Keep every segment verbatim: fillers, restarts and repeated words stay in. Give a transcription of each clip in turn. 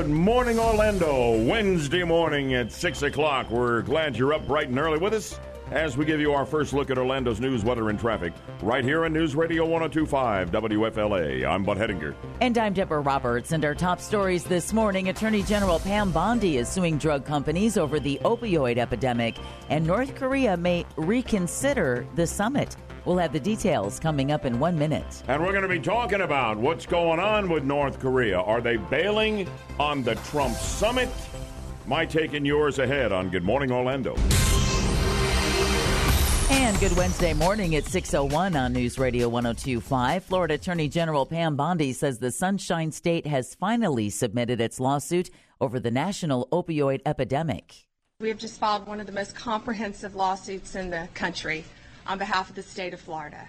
Good morning, Orlando. Wednesday morning at six o'clock. We're glad you're up bright and early with us as we give you our first look at Orlando's news, weather, and traffic right here on News Radio one oh two point five W F L A. I'm Bud Hedinger. And I'm Deborah Roberts. And our top stories this morning, Attorney General Pam Bondi is suing drug companies over the opioid epidemic, and North Korea may reconsider the summit. We'll have the details coming up in one minute. And we're going to be talking about what's going on with North Korea. Are they bailing on the Trump summit? My take and yours ahead on Good Morning Orlando. And good Wednesday morning at six oh one on News Radio one oh two point five. Florida Attorney General Pam Bondi says the Sunshine State has finally submitted its lawsuit over the national opioid epidemic. We have just filed one of the most comprehensive lawsuits in the country on behalf of the state of Florida.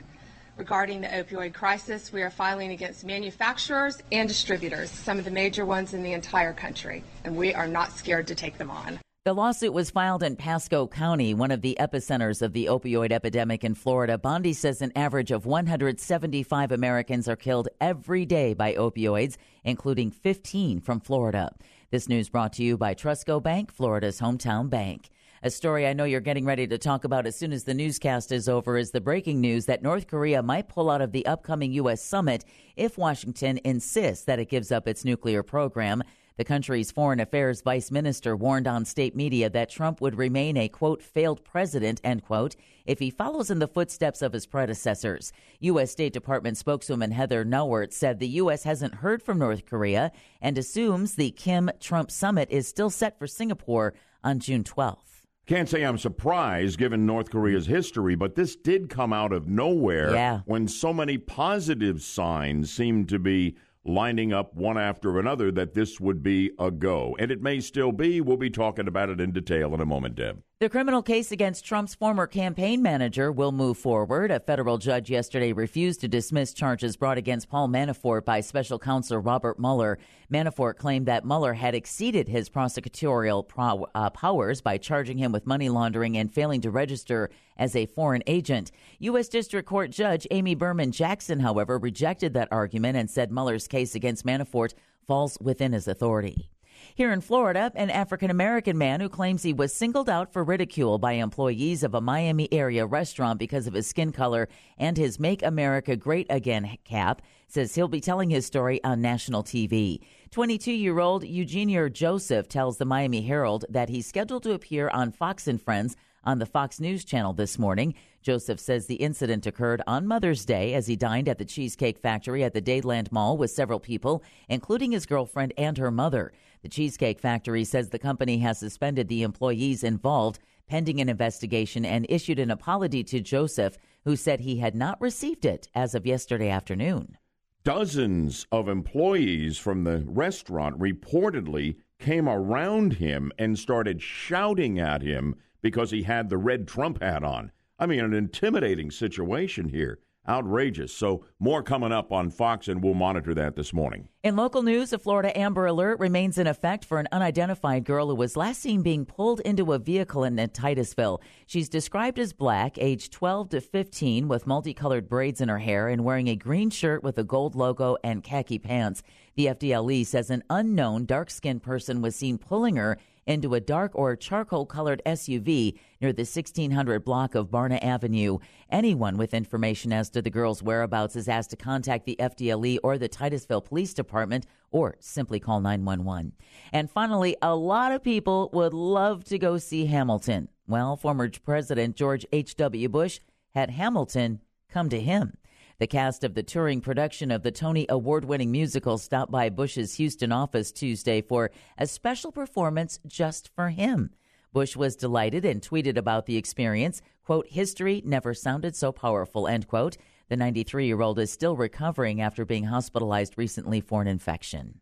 Regarding the opioid crisis, we are filing against manufacturers and distributors, some of the major ones in the entire country, and we are not scared to take them on. The lawsuit was filed in Pasco County, one of the epicenters of the opioid epidemic in Florida. Bondi says an average of one hundred seventy-five Americans are killed every day by opioids, including fifteen from Florida. This news brought to you by Trusco Bank, Florida's hometown bank. A story I know you're getting ready to talk about as soon as the newscast is over is the breaking news that North Korea might pull out of the upcoming U S summit if Washington insists that it gives up its nuclear program. The country's foreign affairs vice minister warned on state media that Trump would remain a, quote, failed president, end quote, if he follows in the footsteps of his predecessors. U S. State Department spokeswoman Heather Nauert said the U S hasn't heard from North Korea and assumes the Kim-Trump summit is still set for Singapore on June twelfth. Can't say I'm surprised given North Korea's history, but this did come out of nowhere yeah. when so many positive signs seemed to be lining up one after another that this would be a go. And it may still be. We'll be talking about it in detail in a moment, Deb. The criminal case against Trump's former campaign manager will move forward. A federal judge yesterday refused to dismiss charges brought against Paul Manafort by special counsel Robert Mueller. Manafort claimed that Mueller had exceeded his prosecutorial pro- uh, powers by charging him with money laundering and failing to register as a foreign agent. U S. District Court Judge Amy Berman Jackson, however, rejected that argument and said Mueller's case against Manafort falls within his authority. Here in Florida, an African-American man who claims he was singled out for ridicule by employees of a Miami-area restaurant because of his skin color and his Make America Great Again cap says he'll be telling his story on national T V. twenty-two-year-old Eugenio Joseph tells the Miami Herald that he's scheduled to appear on Fox and Friends on the Fox News Channel this morning. Joseph says the incident occurred on Mother's Day as he dined at the Cheesecake Factory at the Dadeland Mall with several people, including his girlfriend and her mother. The Cheesecake Factory says the company has suspended the employees involved pending an investigation and issued an apology to Joseph, who said he had not received it as of yesterday afternoon. Dozens of employees from the restaurant reportedly came around him and started shouting at him because he had the red Trump hat on. I mean, an intimidating situation here. Outrageous. So more coming up on Fox, and we'll monitor that this morning. In local news, a Florida Amber Alert remains in effect for an unidentified girl who was last seen being pulled into a vehicle in Titusville. She's described as black, aged twelve to fifteen, with multicolored braids in her hair and wearing a green shirt with a gold logo and khaki pants. The F D L E says an unknown dark-skinned person was seen pulling her into a dark or charcoal-colored S U V near the sixteen hundred block of Barna Avenue. Anyone with information as to the girl's whereabouts is asked to contact the F D L E or the Titusville Police Department, or simply call nine one one. And finally, a lot of people would love to go see Hamilton. Well, former President George H W. Bush had Hamilton come to him. The cast of the touring production of the Tony Award-winning musical stopped by Bush's Houston office Tuesday for a special performance just for him. Bush was delighted and tweeted about the experience, quote, "History never sounded so powerful," end quote. The ninety-three-year-old is still recovering after being hospitalized recently for an infection.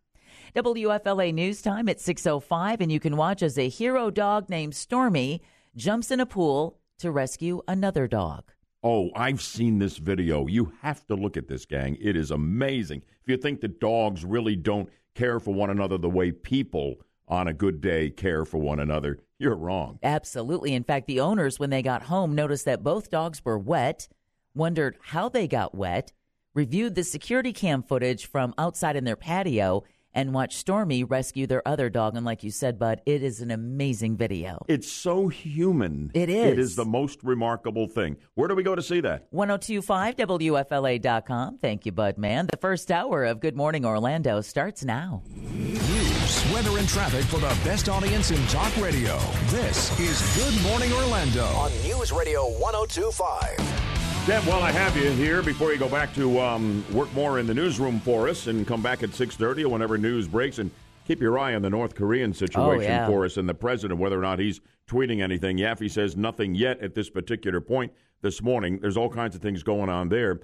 W F L A News Time at six oh five, and you can watch as a hero dog named Stormy jumps in a pool to rescue another dog. Oh, I've seen this video. You have to look at this, gang. It is amazing. If you think that dogs really don't care for one another the way people on a good day care for one another, you're wrong. Absolutely. In fact, the owners, when they got home, noticed that both dogs were wet, wondered how they got wet, reviewed the security cam footage from outside in their patio, and watch Stormy rescue their other dog. And like you said, Bud, it is an amazing video. It's so human. It is. It is the most remarkable thing. Where do we go to see that? ten twenty-five W F L A dot com. Thank you, Bud, man. The first hour of Good Morning Orlando starts now. News, weather, and traffic for the best audience in talk radio. This is Good Morning Orlando on News Radio one oh two point five. Deb, while I have you here, before you go back to um, work more in the newsroom for us and come back at six thirty or whenever news breaks, and keep your eye on the North Korean situation oh, yeah. for us and the president, whether or not he's tweeting anything. Yaffe says nothing yet at this particular point this morning. There's all kinds of things going on there.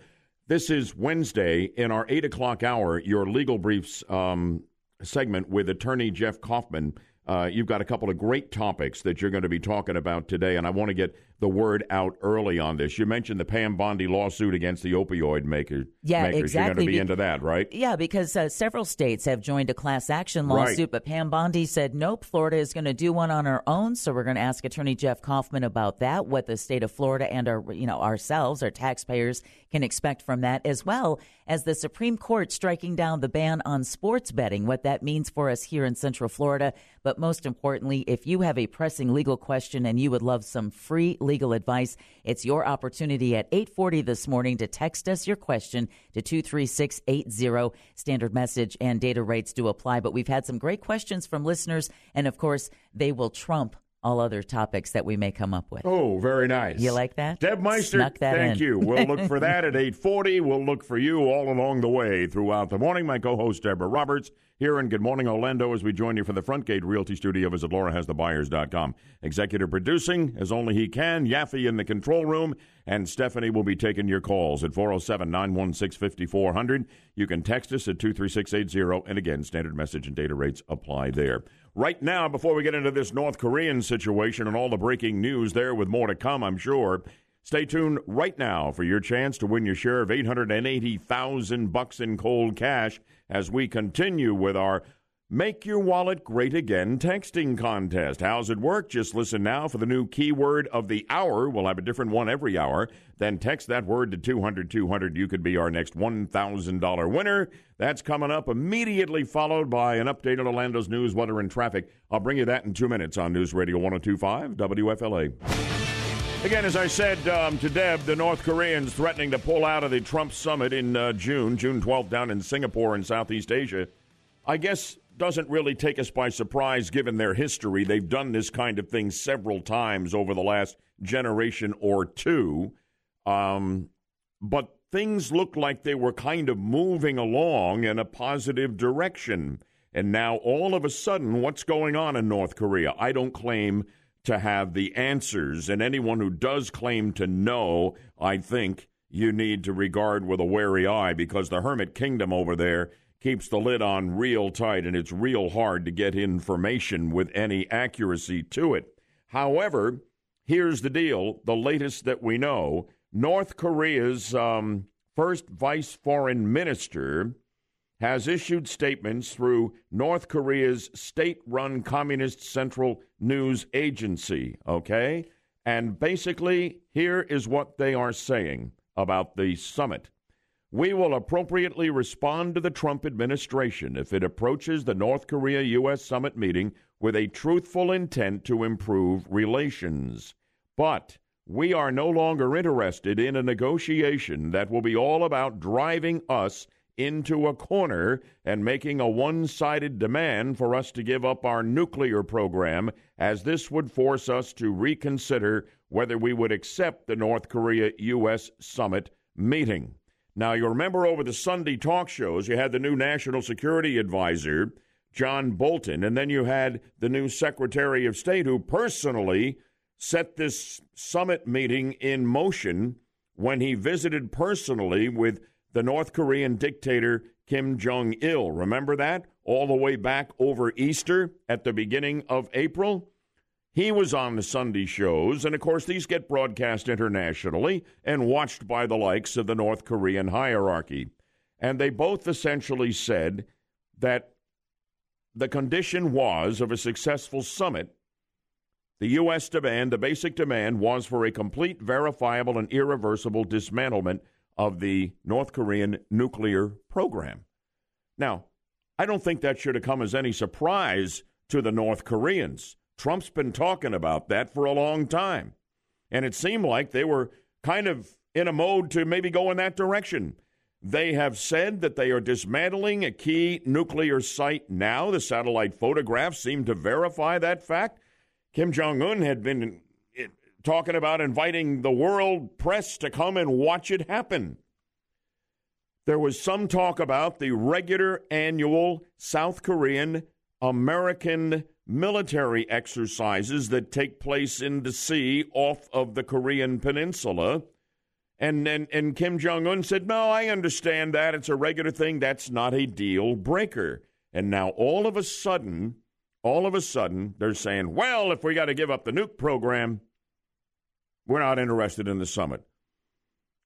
This is Wednesday in our eight o'clock hour, your legal briefs um, segment with attorney Jeff Kaufman. Uh, you've got a couple of great topics that you're going to be talking about today, and I want to get the word out early on this. You mentioned the Pam Bondi lawsuit against the opioid maker, yeah, makers. Exactly. You're going to be into that, right? Yeah, because uh, several states have joined a class action lawsuit, right. But Pam Bondi said, nope, Florida is going to do one on her own, so we're going to ask attorney Jeff Kaufman about that, what the state of Florida and our, you know, ourselves, our taxpayers, can expect from that, as well as the Supreme Court striking down the ban on sports betting, what that means for us here in Central Florida. But most importantly, if you have a pressing legal question and you would love some free legal advice, it's your opportunity at eight forty this morning to text us your question to two three six eight zero. Standard message and data rates do apply, but we've had some great questions from listeners, and of course, they will trump all other topics that we may come up with. Oh, very nice. You like that? Deb Meister, Snuck that thank in. you. We'll look for that at eight forty. We'll look for you all along the way throughout the morning. My co-host, Deborah Roberts, here in Good Morning Orlando as we join you from the Front Gate Realty Studio. Visit Laura Has The Buyers dot com. Executive producing, as only he can, Yaffe in the control room, and Stephanie will be taking your calls at four oh seven, nine one six, five four zero zero. You can text us at two three six eight zero, and again, standard message and data rates apply there. Right now, before we get into this North Korean situation and all the breaking news there with more to come, I'm sure, stay tuned right now for your chance to win your share of eight hundred eighty thousand dollars in cold cash as we continue with our Make Your Wallet Great Again texting contest. How's it work? Just listen now for the new keyword of the hour. We'll have a different one every hour. Then text that word to two hundred two hundred. You could be our next one thousand dollars winner. That's coming up immediately, followed by an update on Orlando's news, weather, and traffic. I'll bring you that in two minutes on News Radio one oh two point five W F L A. Again, as I said um, to Deb, the North Koreans threatening to pull out of the Trump summit in uh, June, June twelfth, down in Singapore in Southeast Asia, I guess doesn't really take us by surprise given their history. They've done this kind of thing several times over the last generation or two. Um, but things looked like they were kind of moving along in a positive direction. And now all of a sudden, what's going on in North Korea? I don't claim to have the answers. And anyone who does claim to know, I think you need to regard with a wary eye, because the hermit kingdom over there keeps the lid on real tight, and it's real hard to get information with any accuracy to it. However, here's the deal, the latest that we know. North Korea's um, first vice foreign minister has issued statements through North Korea's state-run Communist Central News Agency, okay? And basically, here is what they are saying about the summit. We will appropriately respond to the Trump administration if it approaches the North Korea-U S summit meeting with a truthful intent to improve relations. But we are no longer interested in a negotiation that will be all about driving us into a corner and making a one-sided demand for us to give up our nuclear program, as this would force us to reconsider whether we would accept the North Korea-U S summit meeting. Now, you remember over the Sunday talk shows, you had the new National Security Advisor, John Bolton, and then you had the new Secretary of State, who personally set this summit meeting in motion when he visited personally with the North Korean dictator Kim Jong-il. Remember that? All the way back over Easter at the beginning of April? He was on the Sunday shows, and of course these get broadcast internationally and watched by the likes of the North Korean hierarchy. And they both essentially said that the condition was of a successful summit. The U S demand, the basic demand, was for a complete, verifiable, and irreversible dismantlement of the North Korean nuclear program. Now, I don't think that should have come as any surprise to the North Koreans. Trump's been talking about that for a long time. And it seemed like they were kind of in a mode to maybe go in that direction. They have said that they are dismantling a key nuclear site now. The satellite photographs seem to verify that fact. Kim Jong-un had been talking about inviting the world press to come and watch it happen. There was some talk about the regular annual South Korean American military exercises that take place in the sea off of the Korean Peninsula. And, and, and Kim Jong-un said, no, I understand that. It's a regular thing. That's not a deal breaker. And now all of a sudden, all of a sudden, they're saying, well, if we got to give up the nuke program, we're not interested in the summit.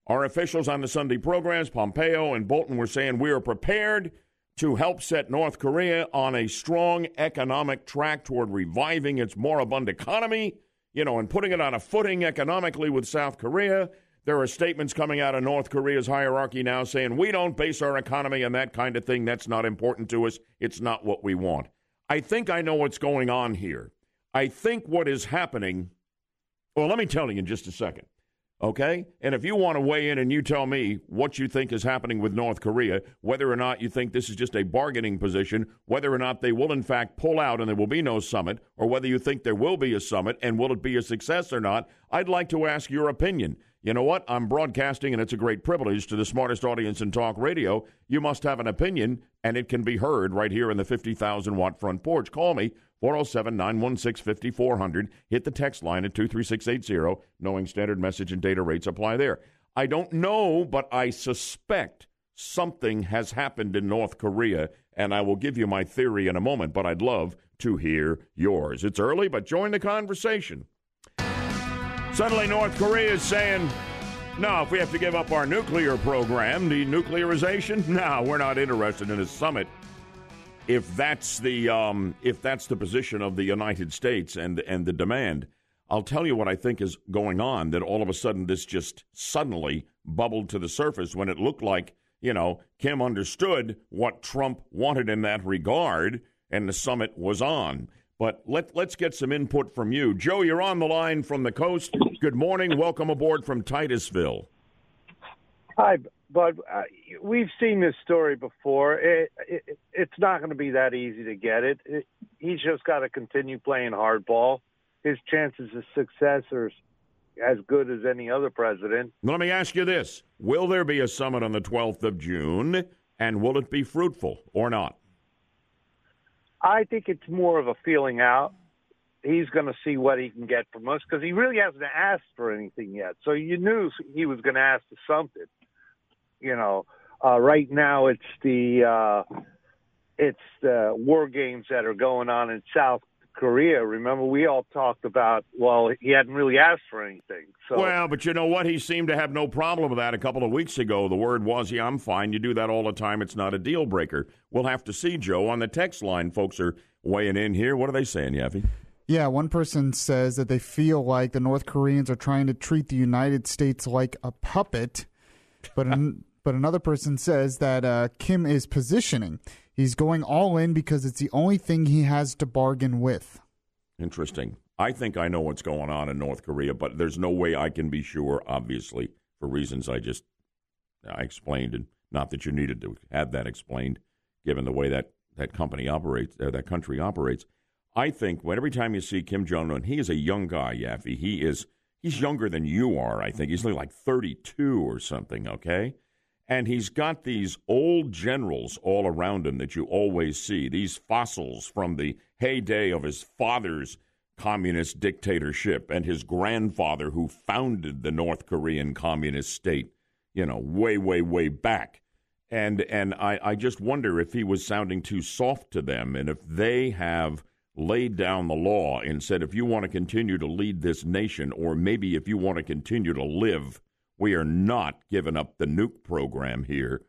Our officials on the Sunday programs, Pompeo and Bolton, were saying we are prepared to help set North Korea on a strong economic track toward reviving its moribund economy, you know, and putting it on a footing economically with South Korea. There are statements coming out of North Korea's hierarchy now saying, we don't base our economy on that kind of thing. That's not important to us. It's not what we want. I think I know what's going on here. I think what is happening, well, let me tell you in just a second, okay? And if you want to weigh in and you tell me what you think is happening with North Korea, whether or not you think this is just a bargaining position, whether or not they will in fact pull out and there will be no summit, or whether you think there will be a summit and will it be a success or not, I'd like to ask your opinion. You know what? I'm broadcasting, and it's a great privilege, to the smartest audience in talk radio. You must have an opinion, and it can be heard right here in the fifty thousand watt front porch. Call me, four oh seven, nine one six, five four zero zero. Hit the text line at two three six eight zero, knowing standard message and data rates apply there. I don't know, but I suspect something has happened in North Korea, and I will give you my theory in a moment, but I'd love to hear yours. It's early, but join the conversation. Suddenly, North Korea is saying, no, if we have to give up our nuclear program, the nuclearization, no, we're not interested in a summit. If that's the um, if that's the position of the United States and and the demand, I'll tell you what I think is going on, that all of a sudden this just suddenly bubbled to the surface when it looked like, you know, Kim understood what Trump wanted in that regard, and the summit was on. But let, let's get some input from you. Joe, you're on the line from the coast. Good morning. Welcome aboard from Titusville. Hi, Bud. Uh, we've seen this story before. It, it, it's not going to be that easy to get it. it he's just got to continue playing hardball. His chances of success are as good as any other president. Let me ask you this. Will there be a summit on the twelfth of June, and will it be fruitful or not? I think it's more of a feeling out. He's going to see what he can get from us because he really hasn't asked for anything yet. So you knew he was going to ask for something. You know, uh, right now it's the uh, it's the war games that are going on in South Korea. Remember, we all talked about, well, he hadn't really asked for anything. So. Well, but you know what? He seemed to have no problem with that a couple of weeks ago. The word was, yeah, I'm fine. You do that all the time. It's not a deal breaker. We'll have to see, Joe. On the text line, folks are weighing in here. What are they saying, Yaffe? Yeah, one person says that they feel like the North Koreans are trying to treat the United States like a puppet. But, an, but another person says that uh, Kim is positioning. He's going all in because it's the only thing he has to bargain with. Interesting. I think I know what's going on in North Korea, but there's no way I can be sure, obviously, for reasons I just I explained, and not that you needed to have that explained, given the way that, that company operates, or that country operates. I think when every time you see Kim Jong-un, he is a young guy, Yaffe. He is he's younger than you are, I think. He's only like thirty-two or something, okay? And he's got these old generals all around him that you always see, these fossils from the heyday of his father's communist dictatorship and his grandfather who founded the North Korean communist state, you know, way, way, way back. And and I, I just wonder if he was sounding too soft to them and if they have laid down the law and said, if you want to continue to lead this nation, or maybe if you want to continue to live, we are not giving up the nuke program here.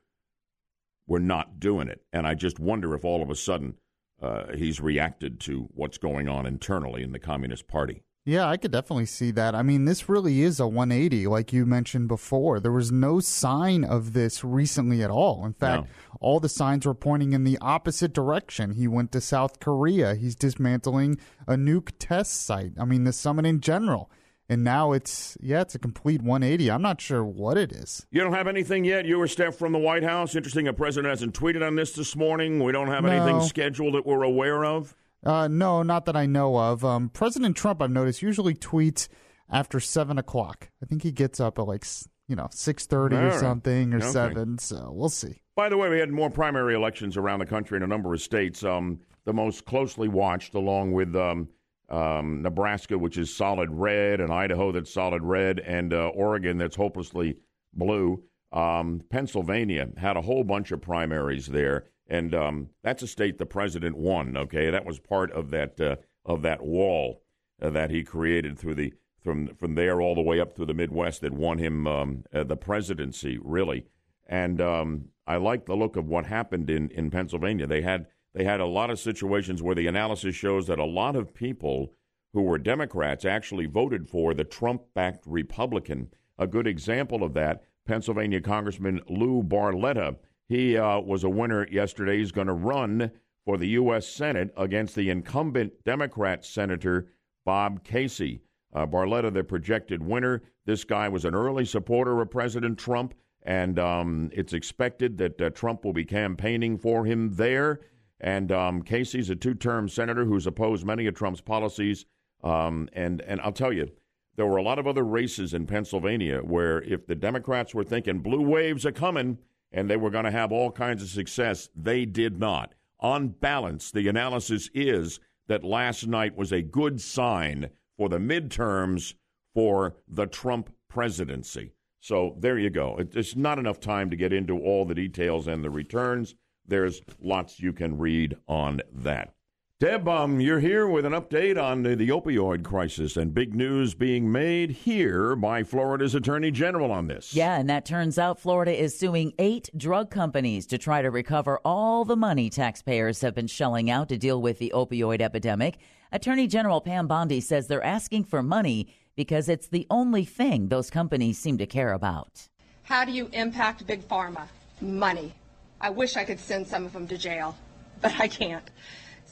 We're not doing it. And I just wonder if all of a sudden uh, he's reacted to what's going on internally in the Communist Party. Yeah, I could definitely see that. I mean, this really is a one eighty, like you mentioned before. There was no sign of this recently at all. In fact, no. all the signs were pointing in the opposite direction. He went to South Korea. He's dismantling a nuke test site. I mean, the summit in general. And now it's, yeah, it's a complete one eighty. I'm not sure what it is. You don't have anything yet? You or Steph from the White House? Interesting, the president hasn't tweeted on this this morning. We don't have no. anything scheduled that we're aware of? Uh, no, not that I know of. Um, President Trump, I've noticed, usually tweets after seven o'clock. I think he gets up at like you know six thirty or something, or okay. seven. So we'll see. By the way, we had more primary elections around the country in a number of states. Um, the most closely watched, along with um, um, Nebraska, which is solid red, and Idaho, that's solid red, and uh, Oregon, that's hopelessly blue. Um, Pennsylvania had a whole bunch of primaries there. And um, that's a state the president won. Okay, that was part of that uh, of that wall uh, that he created through the from from there all the way up through the Midwest that won him um, uh, the presidency, really. And um, I like the look of what happened in, in Pennsylvania. They had they had a lot of situations where the analysis shows that a lot of people who were Democrats actually voted for the Trump-backed Republican. A good example of that, Pennsylvania Congressman Lou Barletta. He uh, was a winner yesterday. He's going to run for the U S. Senate against the incumbent Democrat Senator Bob Casey. Uh, Barletta, the projected winner. This guy was an early supporter of President Trump, and um, it's expected that uh, Trump will be campaigning for him there. And um, Casey's a two-term senator who's opposed many of Trump's policies. Um, and, and I'll tell you, there were a lot of other races in Pennsylvania where if the Democrats were thinking blue waves are coming, and they were going to have all kinds of success. They did not. On balance, the analysis is that last night was a good sign for the midterms for the Trump presidency. So there you go. It's not enough time to get into all the details and the returns. There's lots you can read on that. Deb, um, you're here with an update on the, the opioid crisis and big news being made here by Florida's Attorney General on this. Yeah, and that turns out Florida is suing eight drug companies to try to recover all the money taxpayers have been shelling out to deal with the opioid epidemic. Attorney General Pam Bondi says they're asking for money because it's the only thing those companies seem to care about. How do you impact big pharma? Money. I wish I could send some of them to jail, but I can't.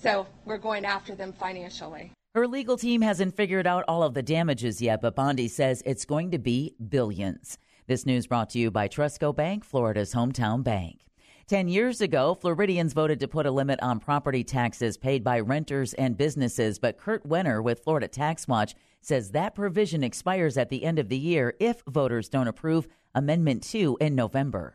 So we're going after them financially. Her legal team hasn't figured out all of the damages yet, but Bondi says it's going to be billions. This news brought to you by Tresco Bank, Florida's hometown bank. Ten years ago, Floridians voted to put a limit on property taxes paid by renters and businesses, but Kurt Wenner with Florida Tax Watch says that provision expires at the end of the year if voters don't approve Amendment two in November.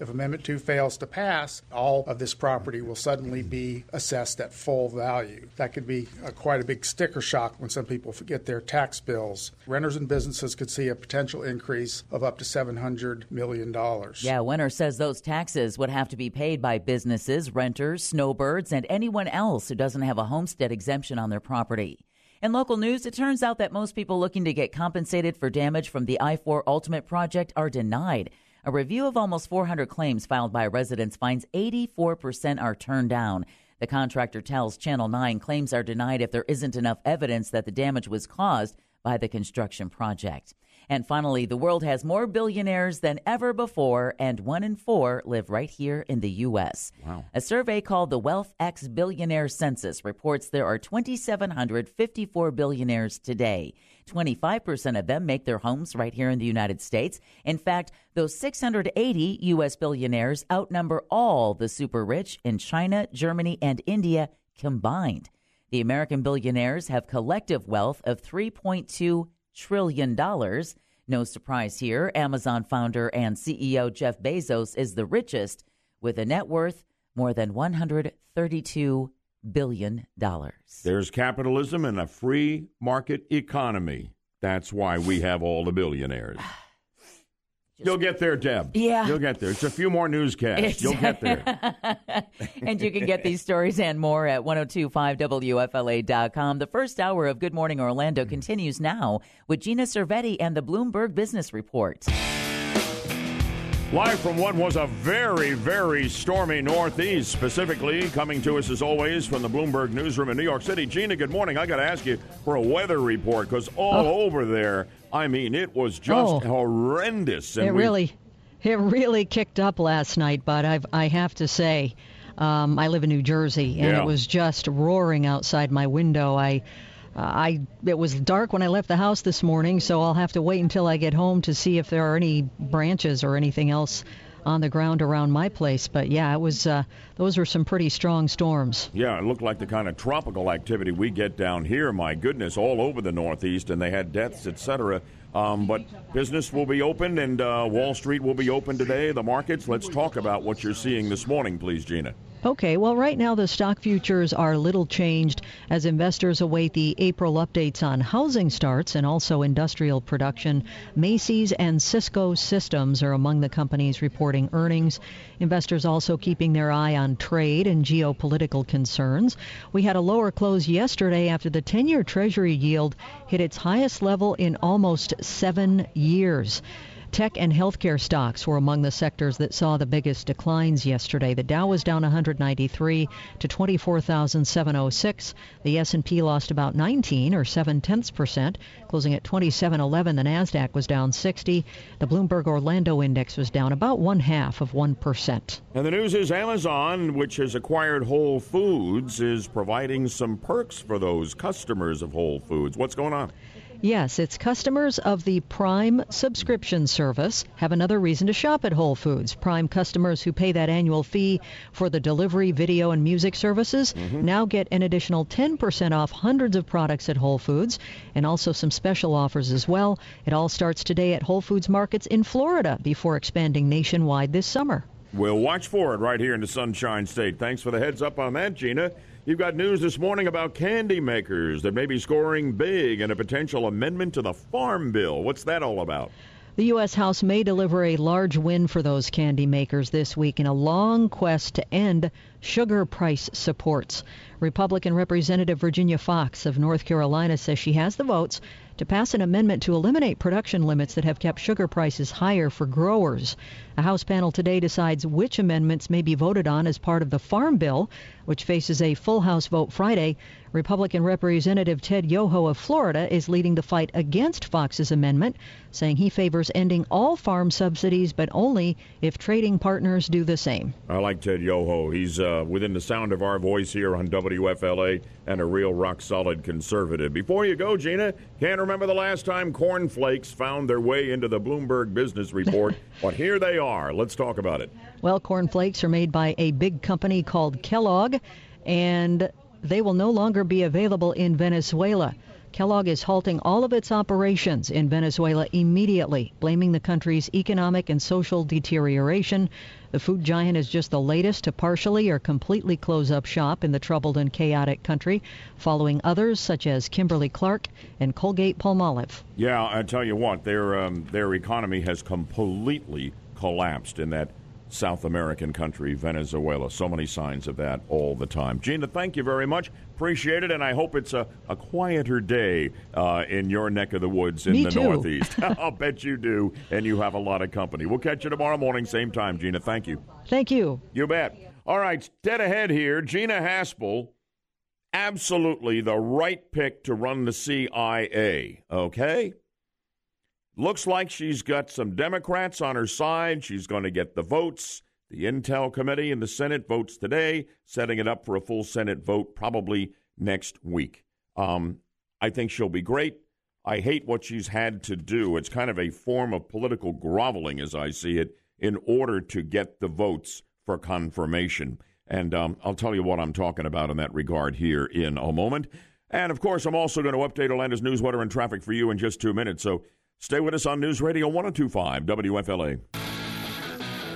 If Amendment two fails to pass, all of this property will suddenly be assessed at full value. That could be a, quite a big sticker shock when some people forget their tax bills. Renters and businesses could see a potential increase of up to seven hundred million dollars. Yeah, Wenner says those taxes would have to be paid by businesses, renters, snowbirds, and anyone else who doesn't have a homestead exemption on their property. In local news, it turns out that most people looking to get compensated for damage from the I four Ultimate Project are denied. A review of almost four hundred claims filed by residents finds eighty-four percent are turned down. The contractor tells Channel nine claims are denied if there isn't enough evidence that the damage was caused by the construction project. And finally, the world has more billionaires than ever before, and one in four live right here in the U S. Wow. A survey called the WealthX Billionaire Census reports there are two thousand seven hundred fifty-four billionaires today. twenty-five percent of them make their homes right here in the United States. In fact, those six hundred eighty U S billionaires outnumber all the super rich in China, Germany, and India combined. The American billionaires have collective wealth of three point two trillion dollars. No surprise here, Amazon founder and C E O Jeff Bezos is the richest with a net worth more than one hundred thirty-two billion dollars. There's capitalism and a free market economy. That's why we have all the billionaires. Just, You'll get there, Deb. Yeah. You'll get there. It's a few more newscasts. You'll get there. And you can get these stories and more at ten twenty-five W F L A dot com. The first hour of Good Morning Orlando mm-hmm. continues now with Gina Cervetti and the Bloomberg Business Report. Live from what was a very, very stormy Northeast, specifically coming to us, as always, from the Bloomberg newsroom in New York City. Gina, good morning. I got to ask you for a weather report, because all oh. over there, I mean, it was just oh. horrendous. And it, we... really, it really kicked up last night, but I've, I have to say, um, I live in New Jersey, and yeah. it was just roaring outside my window. I... Uh, I it was dark when I left the house this morning, so I'll have to wait until I get home to see if there are any branches or anything else on the ground around my place. But yeah, it was uh, those were some pretty strong storms. Yeah, it looked like the kind of tropical activity we get down here. My goodness, all over the Northeast, and they had deaths, et cetera. Um, but business will be open, and uh, Wall Street will be open today. The markets. Let's talk about what you're seeing this morning, please, Gina. Okay, well, right now the stock futures are little changed as investors await the April updates on housing starts and also industrial production. Macy's and Cisco Systems are among the companies reporting earnings. Investors also keeping their eye on trade and geopolitical concerns. We had a lower close yesterday after the ten-year Treasury yield hit its highest level in almost seven years. Tech and healthcare stocks were among the sectors that saw the biggest declines yesterday. The Dow was down one hundred ninety-three to twenty-four thousand seven hundred six. The S and P lost about nineteen or seven tenths percent, closing at twenty-seven eleven. The Nasdaq was down sixty. The Bloomberg Orlando Index was down about one half of one percent. And the news is Amazon, which has acquired Whole Foods, is providing some perks for those customers of Whole Foods. What's going on? Yes, its customers of the Prime subscription service have another reason to shop at Whole Foods. Prime customers who pay that annual fee for the delivery, video, and music services mm-hmm. now get an additional ten percent off hundreds of products at Whole Foods, and also some special offers as well. It all starts today at Whole Foods markets in Florida before expanding nationwide this summer. We'll watch for it right here in the Sunshine State. Thanks for the heads up on that, Gina. You've got news this morning about candy makers that may be scoring big in a potential amendment to the Farm Bill. What's that all about? The U S. House may deliver a large win for those candy makers this week in a long quest to end sugar price supports. Republican Representative Virginia Fox of North Carolina says she has the votes to pass an amendment to eliminate production limits that have kept sugar prices higher for growers. A House panel today decides which amendments may be voted on as part of the Farm Bill, which faces a full House vote Friday. Republican Representative Ted Yoho of Florida is leading the fight against Fox's amendment, saying he favors ending all farm subsidies, but only if trading partners do the same. I like Ted Yoho. He's uh, within the sound of our voice here on W F L A and a real rock-solid conservative. Before you go, Gina, can't remember the last time cornflakes found their way into the Bloomberg Business Report, but here they are. Let's talk about it. Well, cornflakes are made by a big company called Kellogg, and they will no longer be available in Venezuela. Kellogg is halting all of its operations in Venezuela immediately, blaming the country's economic and social deterioration. The food giant is just the latest to partially or completely close up shop in the troubled and chaotic country, following others such as Kimberly-Clark and Colgate-Palmolive. Yeah, I tell you what, their um, their economy has completely collapsed in that South American country, Venezuela. So many signs of that all the time. Gina, thank you very much. Appreciate it, and I hope it's a, a quieter day uh, in your neck of the woods in Me the too. Northeast. I'll bet you do, and you have a lot of company. We'll catch you tomorrow morning, same time, Gina. Thank you. Thank you. You bet. All right, dead ahead here, Gina Haspel, absolutely the right pick to run the C I A, okay? Looks like she's got some Democrats on her side. She's going to get the votes. The Intel Committee in the Senate votes today, setting it up for a full Senate vote probably next week. Um, I think she'll be great. I hate what she's had to do. It's kind of a form of political groveling, as I see it, in order to get the votes for confirmation. And um, I'll tell you what I'm talking about in that regard here in a moment. And, of course, I'm also going to update Orlando's news, weather, and traffic for you in just two minutes. So stay with us on News Radio one oh two point five W F L A.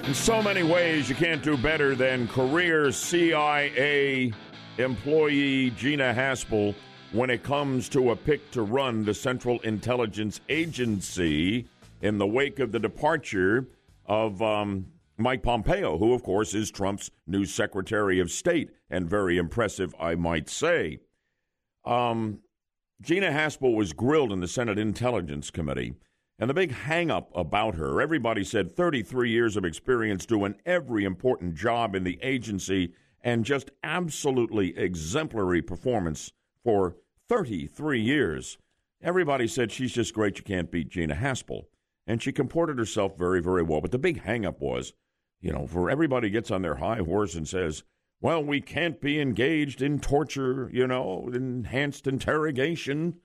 In so many ways, you can't do better than career C I A employee Gina Haspel when it comes to a pick to run the Central Intelligence Agency in the wake of the departure of um, Mike Pompeo, who, of course, is Trump's new Secretary of State, and very impressive, I might say. Um... Gina Haspel was grilled in the Senate Intelligence Committee, And the big hang-up about her, everybody said thirty-three years of experience doing every important job in the agency and just absolutely exemplary performance for thirty-three years. Everybody said she's just great, you can't beat Gina Haspel. And she comported herself very, very well. But the big hang-up was, you know, for everybody gets on their high horse and says, well, we can't be engaged in torture, you know, enhanced interrogation,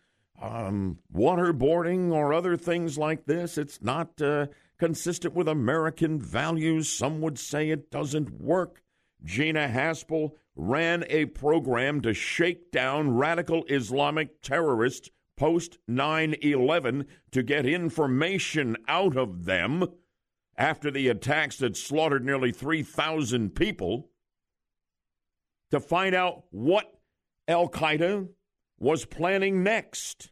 Um, waterboarding or other things like this. It's not uh, consistent with American values. Some would say it doesn't work. Gina Haspel ran a program to shake down radical Islamic terrorists post nine eleven to get information out of them after the attacks that slaughtered nearly three thousand people to find out what al-Qaeda was planning next,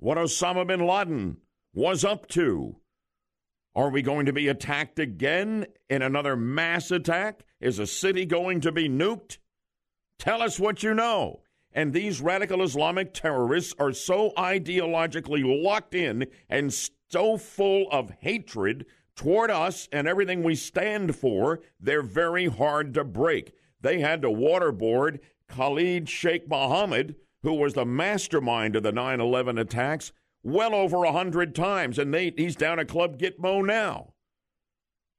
what Osama bin Laden was up to. Are we going to be attacked again in another mass attack? Is a city going to be nuked? Tell us what you know. And these radical Islamic terrorists are so ideologically locked in and so full of hatred toward us and everything we stand for, they're very hard to break. They had to waterboard Khalid Sheikh Mohammed, who was the mastermind of the nine eleven attacks, well over one hundred times, and they, he's down at Club Gitmo now.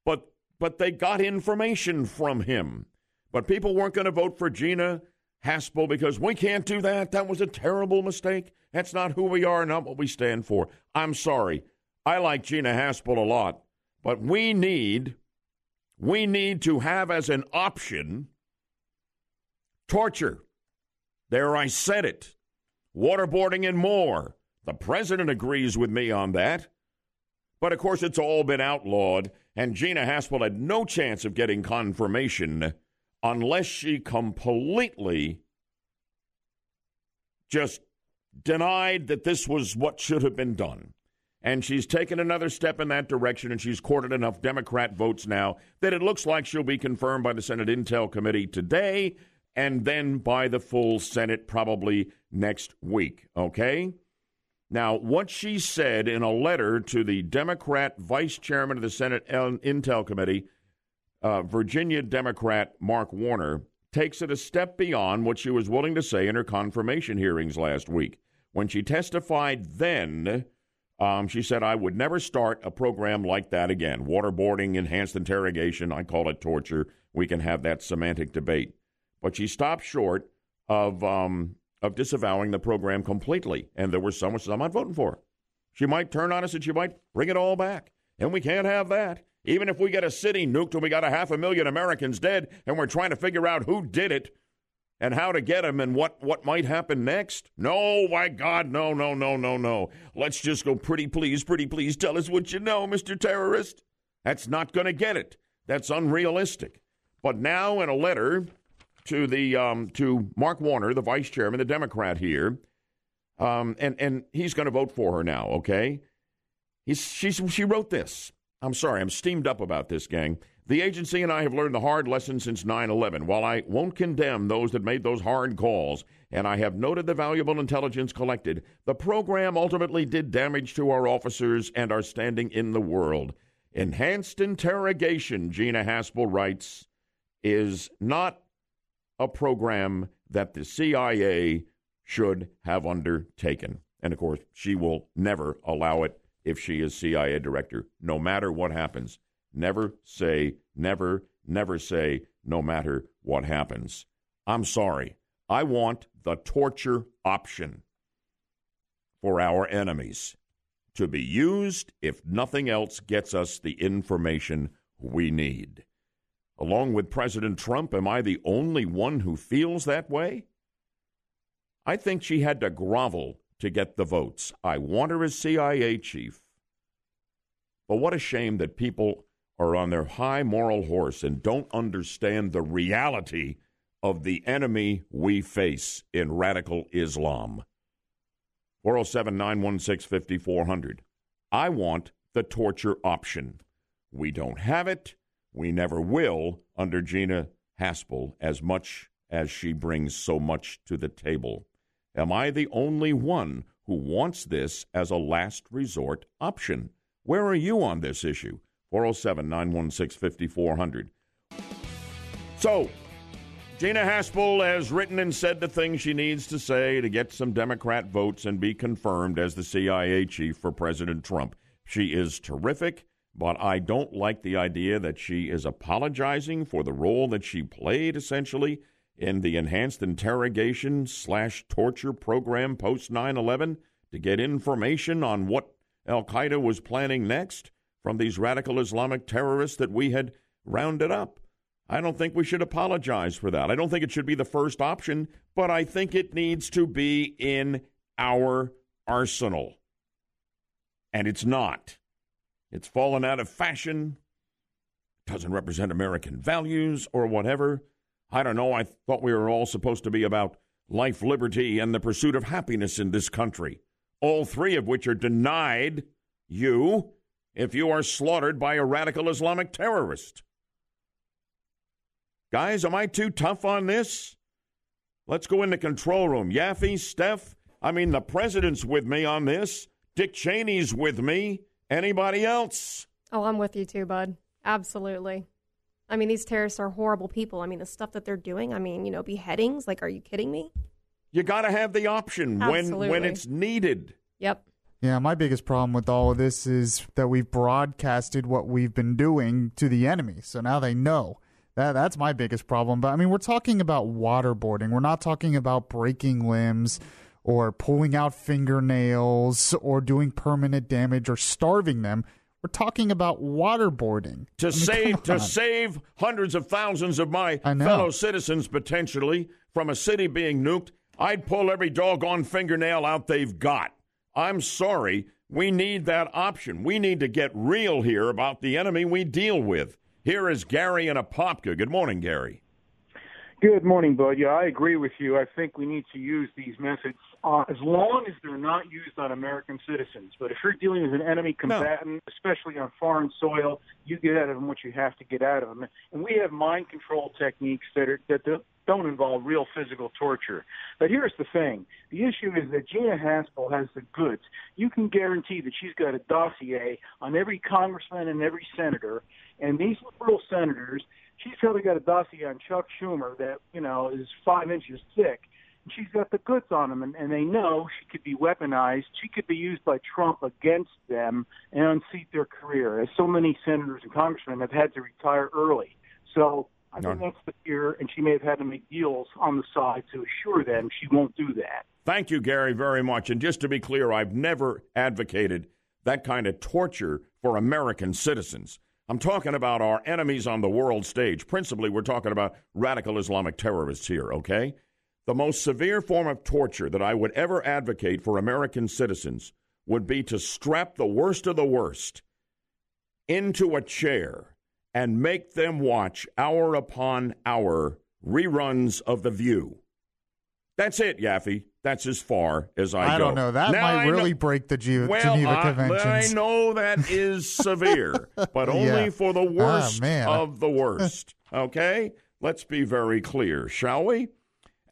But but they got information from him. But people weren't going to vote for Gina Haspel because we can't do that. That was a terrible mistake. That's not who we are, not what we stand for. I'm sorry. I like Gina Haspel a lot, but we need we need to have as an option torture. There, I said it. Waterboarding and more. The president agrees with me on that. But, of course, it's all been outlawed, and Gina Haspel had no chance of getting confirmation unless she completely just denied that this was what should have been done. And she's taken another step in that direction, and she's courted enough Democrat votes now that it looks like she'll be confirmed by the Senate Intel Committee today, and then by the full Senate probably next week, okay? Now, what she said in a letter to the Democrat vice chairman of the Senate Intel Committee, uh, Virginia Democrat Mark Warner, takes it a step beyond what she was willing to say in her confirmation hearings last week. When she testified then, um, she said, I would never start a program like that again. Waterboarding, enhanced interrogation, I call it torture. We can have that semantic debate. But she stopped short of um, of disavowing the program completely. And there were some who said, I'm not voting for her. She might turn on us and she might bring it all back. And we can't have that. Even if we get a city nuked and we got a half a million Americans dead and we're trying to figure out who did it and how to get them and what, what might happen next. No, my God, no, no, no, no, no. Let's just go, pretty please, pretty please, tell us what you know, Mister Terrorist. That's not going to get it. That's unrealistic. But now in a letter to the um, to Mark Warner, the vice chairman, the Democrat here, um, and and he's going to vote for her now. Okay, he's she she wrote this. I'm sorry, I'm steamed up about this, gang. The agency and I have learned the hard lesson since nine eleven. While I won't condemn those that made those hard calls, and I have noted the valuable intelligence collected, the program ultimately did damage to our officers and our standing in the world. Enhanced interrogation, Gina Haspel writes, is not a program that the C I A should have undertaken. And, of course, she will never allow it if she is C I A director, no matter what happens. Never say, never, never say, no matter what happens. I'm sorry. I want the torture option for our enemies to be used if nothing else gets us the information we need. Along with President Trump, am I the only one who feels that way? I think she had to grovel to get the votes. I want her as C I A chief. But what a shame that people are on their high moral horse and don't understand the reality of the enemy we face in radical Islam. four oh seven, nine one six, five four zero zero. I want the torture option. We don't have it. We never will under Gina Haspel, as much as she brings so much to the table. Am I the only one who wants this as a last resort option. Where are you on this issue? four oh seven, nine one six, five four zero zero. So, Gina Haspel has written and said the things she needs to say to get some Democrat votes and be confirmed as the C I A chief for President Trump. She is terrific, but I don't like the idea that she is apologizing for the role that she played, essentially, in the enhanced interrogation slash torture program post nine eleven to get information on what al-Qaeda was planning next from these radical Islamic terrorists that we had rounded up. I don't think we should apologize for that. I don't think it should be the first option, but I think it needs to be in our arsenal. And it's not. It's fallen out of fashion, doesn't represent American values or whatever. I don't know. I thought we were all supposed to be about life, liberty, and the pursuit of happiness in this country, all three of which are denied you if you are slaughtered by a radical Islamic terrorist. Guys, am I too tough on this? Let's go in the control room. Yaffe, Steph, I mean, the president's with me on this. Dick Cheney's with me. Anybody else? Oh, I'm with you too, bud. Absolutely. I mean, these terrorists are horrible people. I mean, the stuff that they're doing, I mean, you know, beheadings. Like, are you kidding me? You got to have the option when, when it's needed. Yep. Yeah, my biggest problem with all of this is that we've broadcasted what we've been doing to the enemy. So now they know. That That's my biggest problem. But, I mean, we're talking about waterboarding. We're not talking about breaking limbs or pulling out fingernails or doing permanent damage or starving them. We're talking about waterboarding. To I mean, save to save hundreds of thousands of my fellow citizens, potentially, from a city being nuked, I'd pull every doggone fingernail out they've got. I'm sorry. We need that option. We need to get real here about the enemy we deal with. Here is Gary in Apopka. Good morning, Gary. Good morning, bud. Yeah, I agree with you. I think we need to use these methods uh, as long as they're not used on American citizens. But if you're dealing with an enemy combatant, no. especially on foreign soil, you get out of them what you have to get out of them. And we have mind control techniques that are, that don't involve real physical torture. But here's the thing. The issue is that Gina Haspel has the goods. You can guarantee that she's got a dossier on every congressman and every senator, and these liberal senators – she's probably got a dossier on Chuck Schumer that, you know, is five inches thick. She's got the goods on them, and, and they know she could be weaponized. She could be used by Trump against them and unseat their career, as so many senators and congressmen have had to retire early. So I think that's the fear, and she may have had to make deals on the side to assure them she won't do that. Thank you, Gary, very much. And just to be clear, I've never advocated that kind of torture for American citizens. I'm talking about our enemies on the world stage. Principally, we're talking about radical Islamic terrorists here, okay? The most severe form of torture that I would ever advocate for American citizens would be to strap the worst of the worst into a chair and make them watch hour upon hour reruns of The View. That's it, Yaffe. That's as far as I, I go. I don't know. That now might I really know, break the G- well, Geneva Conventions. Well, I, I know that is severe, but only yeah. for the worst ah, of the worst. Okay? Let's be very clear, shall we?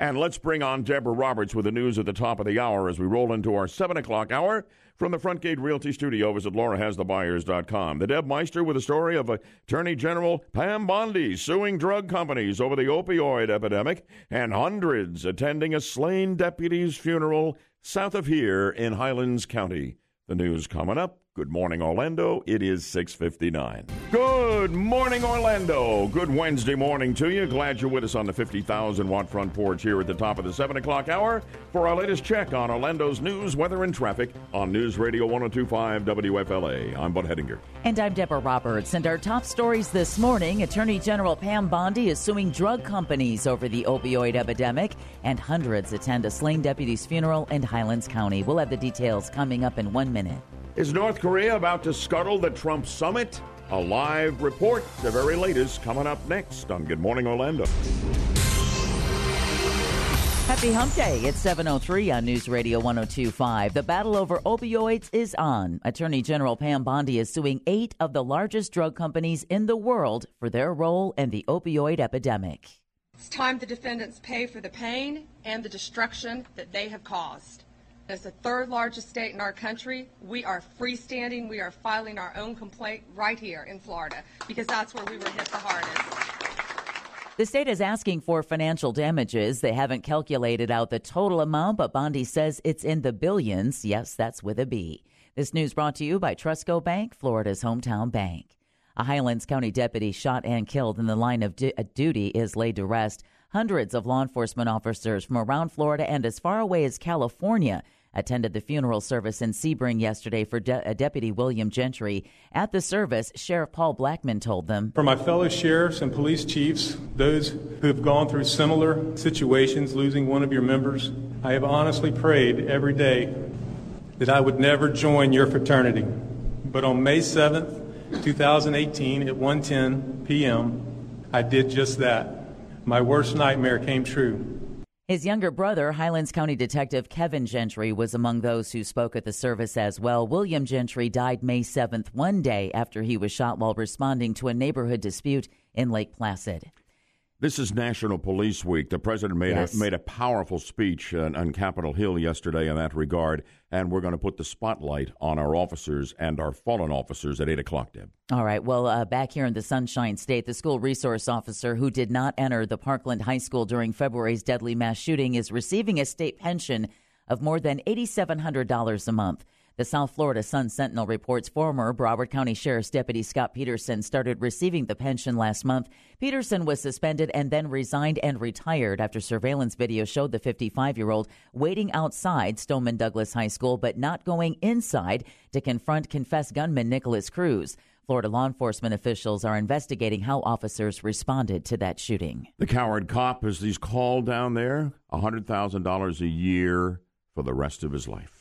And let's bring on Deborah Roberts with the news at the top of the hour as we roll into our seven o'clock hour from the Front Gate Realty Studio. Visit Laura Has The Buyers dot com. The Deb Meister with a story of Attorney General Pam Bondi suing drug companies over the opioid epidemic and hundreds attending a slain deputy's funeral south of here in Highlands County. The news coming up. Good morning, Orlando. It is six fifty-nine. Good morning, Orlando. Good Wednesday morning to you. Glad you're with us on the fifty thousand watt front porch here at the top of the seven o'clock hour for our latest check on Orlando's news, weather, and traffic on News Radio one oh two point five W F L A. I'm Bud Hedinger. And I'm Deborah Roberts. And our top stories this morning, Attorney General Pam Bondi is suing drug companies over the opioid epidemic, and hundreds attend a slain deputy's funeral in Highlands County. We'll have the details coming up in one minute. Is North Korea about to scuttle the Trump summit? A live report, the very latest, coming up next on Good Morning Orlando. Happy Hump Day. It's seven oh three on News Radio one oh two point five. The battle over opioids is on. Attorney General Pam Bondi is suing eight of the largest drug companies in the world for their role in the opioid epidemic. It's time the defendants pay for the pain and the destruction that they have caused. As the third largest state in our country, we are freestanding. We are filing our own complaint right here in Florida because that's where we were hit the hardest. The state is asking for financial damages. They haven't calculated out the total amount, but Bondi says it's in the billions. Yes, that's with a B. This news brought to you by Trusco Bank, Florida's hometown bank. A Highlands County deputy shot and killed in the line of du- duty is laid to rest. Hundreds of law enforcement officers from around Florida and as far away as California attended the funeral service in Sebring yesterday for De- Deputy William Gentry. At the service, Sheriff Paul Blackman told them, "For my fellow sheriffs and police chiefs, those who have gone through similar situations, losing one of your members, I have honestly prayed every day that I would never join your fraternity. But on May seventh, twenty eighteen, at one ten p.m., I did just that. My worst nightmare came true." His younger brother, Highlands County Detective Kevin Gentry, was among those who spoke at the service as well. William Gentry died May seventh, one day after he was shot while responding to a neighborhood dispute in Lake Placid. This is National Police Week. The president made, yes. a, made a powerful speech on, on Capitol Hill yesterday in that regard, and we're going to put the spotlight on our officers and our fallen officers at eight o'clock, Deb. All right. Well, uh, back here in the Sunshine State, the school resource officer who did not enter the Parkland High School during February's deadly mass shooting is receiving a state pension of more than eight thousand seven hundred dollars a month. The South Florida Sun-Sentinel reports former Broward County Sheriff's Deputy Scott Peterson started receiving the pension last month. Peterson was suspended and then resigned and retired after surveillance video showed the fifty-five-year-old waiting outside Stoneman Douglas High School but not going inside to confront confessed gunman Nicholas Cruz. Florida law enforcement officials are investigating how officers responded to that shooting. The coward cop, as he's called down there, one hundred thousand dollars a year for the rest of his life.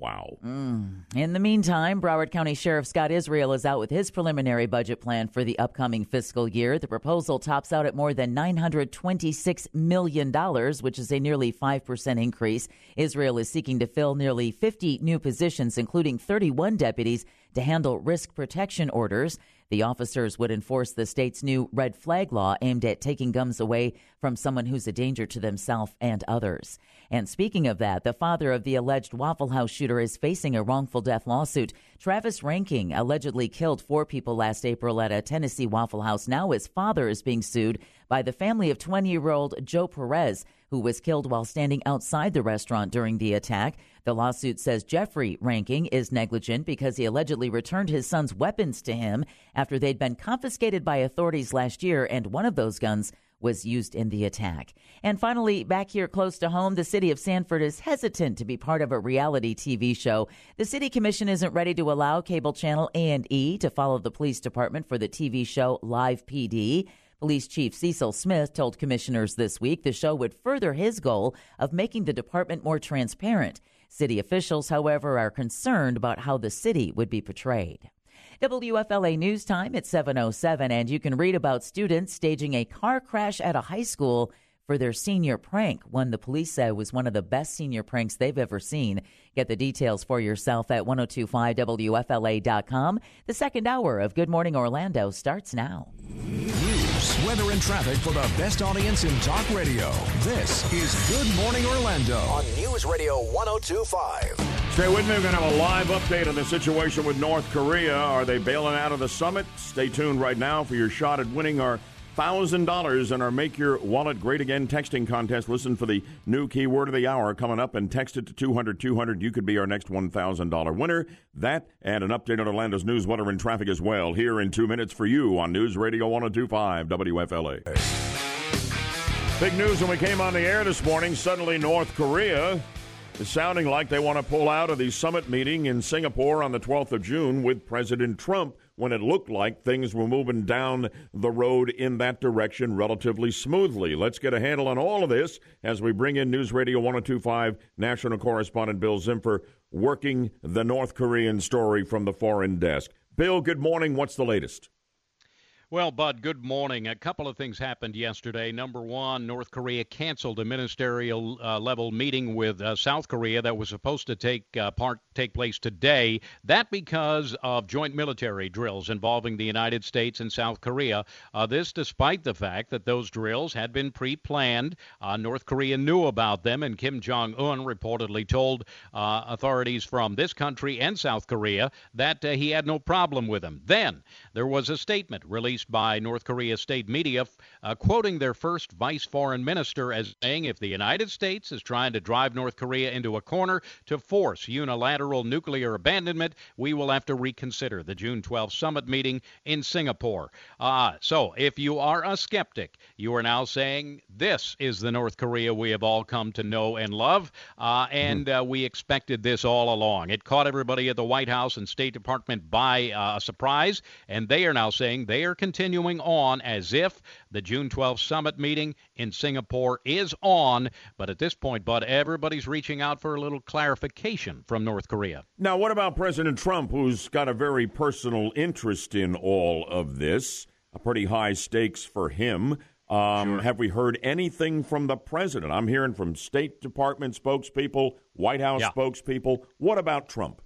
Wow. Mm. In the meantime, Broward County Sheriff Scott Israel is out with his preliminary budget plan for the upcoming fiscal year. The proposal tops out at more than nine hundred twenty-six million dollars, which is a nearly five percent increase. Israel is seeking to fill nearly fifty new positions, including thirty-one deputies, to handle risk protection orders. The officers would enforce the state's new red flag law aimed at taking guns away from someone who's a danger to themselves and others. And speaking of that, the father of the alleged Waffle House shooter is facing a wrongful death lawsuit. Travis Ranking allegedly killed four people last April at a Tennessee Waffle House. Now his father is being sued by the family of twenty-year-old Joe Perez, who was killed while standing outside the restaurant during the attack. The lawsuit says Jeffrey Ranking is negligent because he allegedly returned his son's weapons to him after they'd been confiscated by authorities last year, and one of those guns was used in the attack. And finally, back here close to home, the city of Sanford is hesitant to be part of a reality T V show. The city commission isn't ready to allow cable channel A and E to follow the police department for the T V show Live P D. Police Chief Cecil Smith told commissioners this week the show would further his goal of making the department more transparent. City officials, however, are concerned about how the city would be portrayed. W F L A News Time at seven oh seven, and you can read about students staging a car crash at a high school for their senior prank, one the police said was one of the best senior pranks they've ever seen. Get the details for yourself at ten twenty-five W F L A dot com. The second hour of Good Morning Orlando starts now. Weather and traffic for the best audience in talk radio. This is Good Morning Orlando on News Radio one oh two point five. Stay with me. We're going to have a live update on the situation with North Korea. Are they bailing out of the summit? Stay tuned right now for your shot at winning our one thousand dollars in our Make Your Wallet Great Again texting contest. Listen for the new keyword of the hour coming up and text it to two hundred two hundred. You could be our next one thousand dollars winner. That and an update on Orlando's news, weather, and traffic as well here in two minutes for you on News Radio one oh two point five W F L A. Big news when we came on the air this morning. Suddenly North Korea is sounding like they want to pull out of the summit meeting in Singapore on the twelfth of June with President Trump, when it looked like things were moving down the road in that direction relatively smoothly. Let's get a handle on all of this as we bring in News Radio one oh two point five national correspondent Bill Zimfer, working the North Korean story from the foreign desk. Bill, good morning. What's the latest? Well, Bud, good morning. A couple of things happened yesterday. Number one, North Korea canceled a ministerial uh, level meeting with uh, South Korea that was supposed to take uh, part take place today. That because of joint military drills involving the United States and South Korea. Uh, this despite the fact that those drills had been pre-planned. Uh, North Korea knew about them, and Kim Jong-un reportedly told uh, authorities from this country and South Korea that uh, he had no problem with them. Then there was a statement released by North Korea state media, uh, quoting their first vice foreign minister as saying, if the United States is trying to drive North Korea into a corner to force unilateral nuclear abandonment, we will have to reconsider the June twelfth summit meeting in Singapore. Uh, so if you are a skeptic, you are now saying this is the North Korea we have all come to know and love, uh, and uh, we expected this all along. It caught everybody at the White House and State Department by uh, surprise, and they are now saying they are continuing on as if the June twelfth summit meeting in Singapore is on. But at this point, Bud, everybody's reaching out for a little clarification from North Korea. Now, what about President Trump, who's got a very personal interest in all of this? A pretty high stakes for him. Um, sure. Have we heard anything from the president? I'm hearing from State Department spokespeople, White House yeah. spokespeople. What about Trump?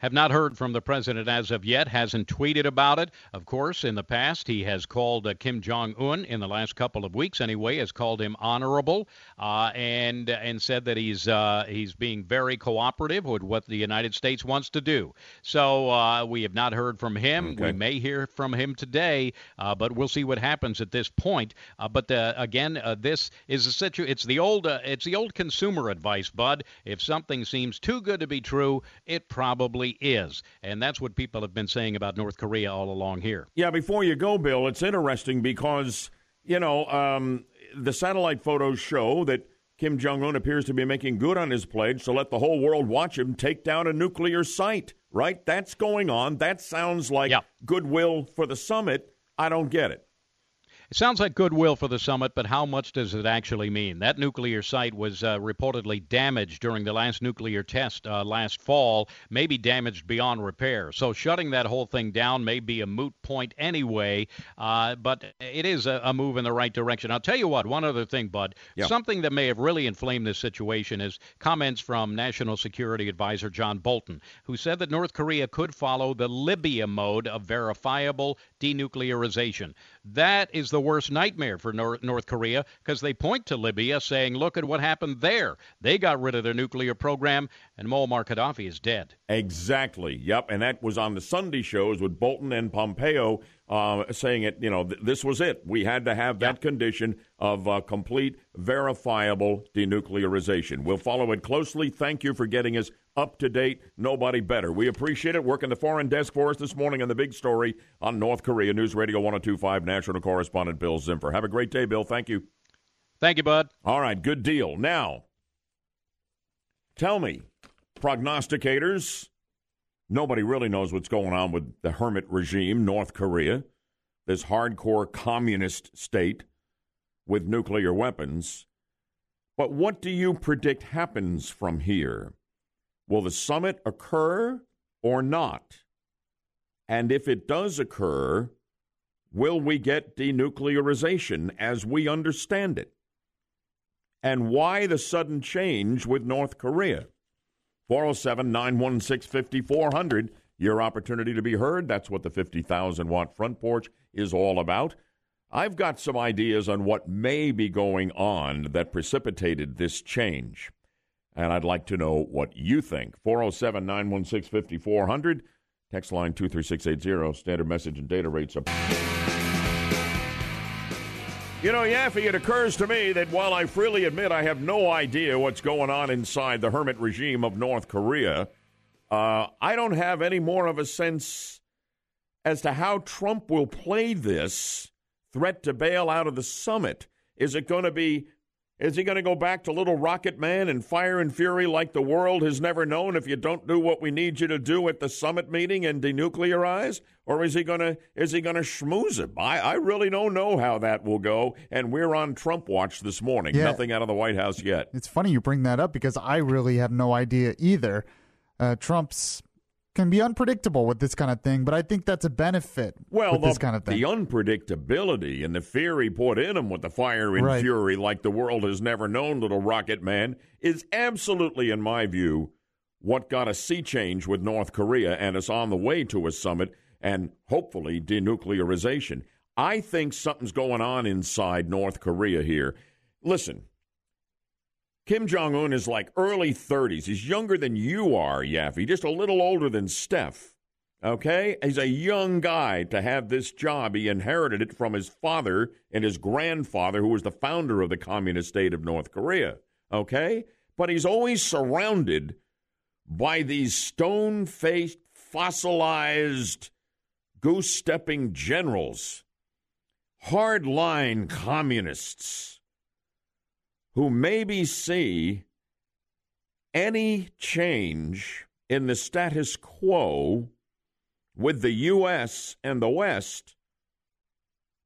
Have not heard from the president as of yet, hasn't tweeted about it. Of course, in the past, he has called uh, Kim Jong-un, in the last couple of weeks anyway, has called him honorable uh, and and said that he's uh, he's being very cooperative with what the United States wants to do. So uh, we have not heard from him. Okay. We may hear from him today, uh, but we'll see what happens at this point. Uh, but uh, again, uh, this is a situ- it's the old uh, it's the old consumer advice, Bud. If something seems too good to be true, it probably is. And that's what people have been saying about North Korea all along here. Yeah, before you go, Bill, it's interesting because, you know, um, the satellite photos show that Kim Jong-un appears to be making good on his pledge to let the whole world watch him take down a nuclear site, right? That's going on. That sounds like yeah. goodwill for the summit. I don't get it. It sounds like goodwill for the summit, but how much does it actually mean? That nuclear site was uh, reportedly damaged during the last nuclear test uh, last fall, maybe damaged beyond repair. So shutting that whole thing down may be a moot point anyway, uh, but it is a, a move in the right direction. I'll tell you what, one other thing, Bud. Yeah. Something that may have really inflamed this situation is comments from National Security Advisor John Bolton, who said that North Korea could follow the Libya mode of verifiable denuclearization. That is the the worst nightmare for North Korea, because they point to Libya saying, look at what happened there. They got rid of their nuclear program, and Muammar Gaddafi is dead. Exactly. Yep. And that was on the Sunday shows with Bolton and Pompeo uh, saying it, you know, th- this was it. We had to have that yep. condition of uh, complete, verifiable denuclearization. We'll follow it closely. Thank you for getting us up to date. Nobody better. We appreciate it. Working the foreign desk for us this morning on the big story on North Korea. News Radio one oh two point five National Correspondent Bill Zimfer. Have a great day, Bill. Thank you. Thank you, Bud. All right, good deal. Now, tell me, prognosticators, nobody really knows what's going on with the hermit regime, North Korea, this hardcore communist state with nuclear weapons. But what do you predict happens from here? Will the summit occur or not? And if it does occur, will we get denuclearization as we understand it? And why the sudden change with North Korea? four oh seven, nine one six, five four zero zero, your opportunity to be heard. That's what the fifty thousand watt front porch is all about. I've got some ideas on what may be going on that precipitated this change, and I'd like to know what you think. four oh seven, nine one six, five four zero zero, text line two three six eight zero, standard message and data rates up. You know, Yaffe, it occurs to me that while I freely admit I have no idea what's going on inside the hermit regime of North Korea, uh, I don't have any more of a sense as to how Trump will play this threat to bail out of the summit. Is it going to be... Is he going to go back to Little Rocket Man and fire and fury like the world has never known if you don't do what we need you to do at the summit meeting and denuclearize? Or is he going to is he going to schmooze him? I, I really don't know how that will go, and we're on Trump watch this morning. Yeah. Nothing out of the White House yet. It's funny you bring that up because I really have no idea either. Uh, Trump's can be unpredictable with this kind of thing, but I think that's a benefit well, with the, this kind of thing. Well, the unpredictability and the fear he put in him with the fire and right. fury like the world has never known, little rocket man, is absolutely, in my view, what got a sea change with North Korea and is on the way to a summit and hopefully denuclearization. I think something's going on inside North Korea here. Listen, Kim Jong-un is like early thirties. He's younger than you are, Yaffe, just a little older than Steph, okay? He's a young guy to have this job. He inherited it from his father and his grandfather, who was the founder of the communist state of North Korea, okay? But he's always surrounded by these stone-faced, fossilized, goose-stepping generals, hardline communists, who maybe see any change in the status quo with the U S and the West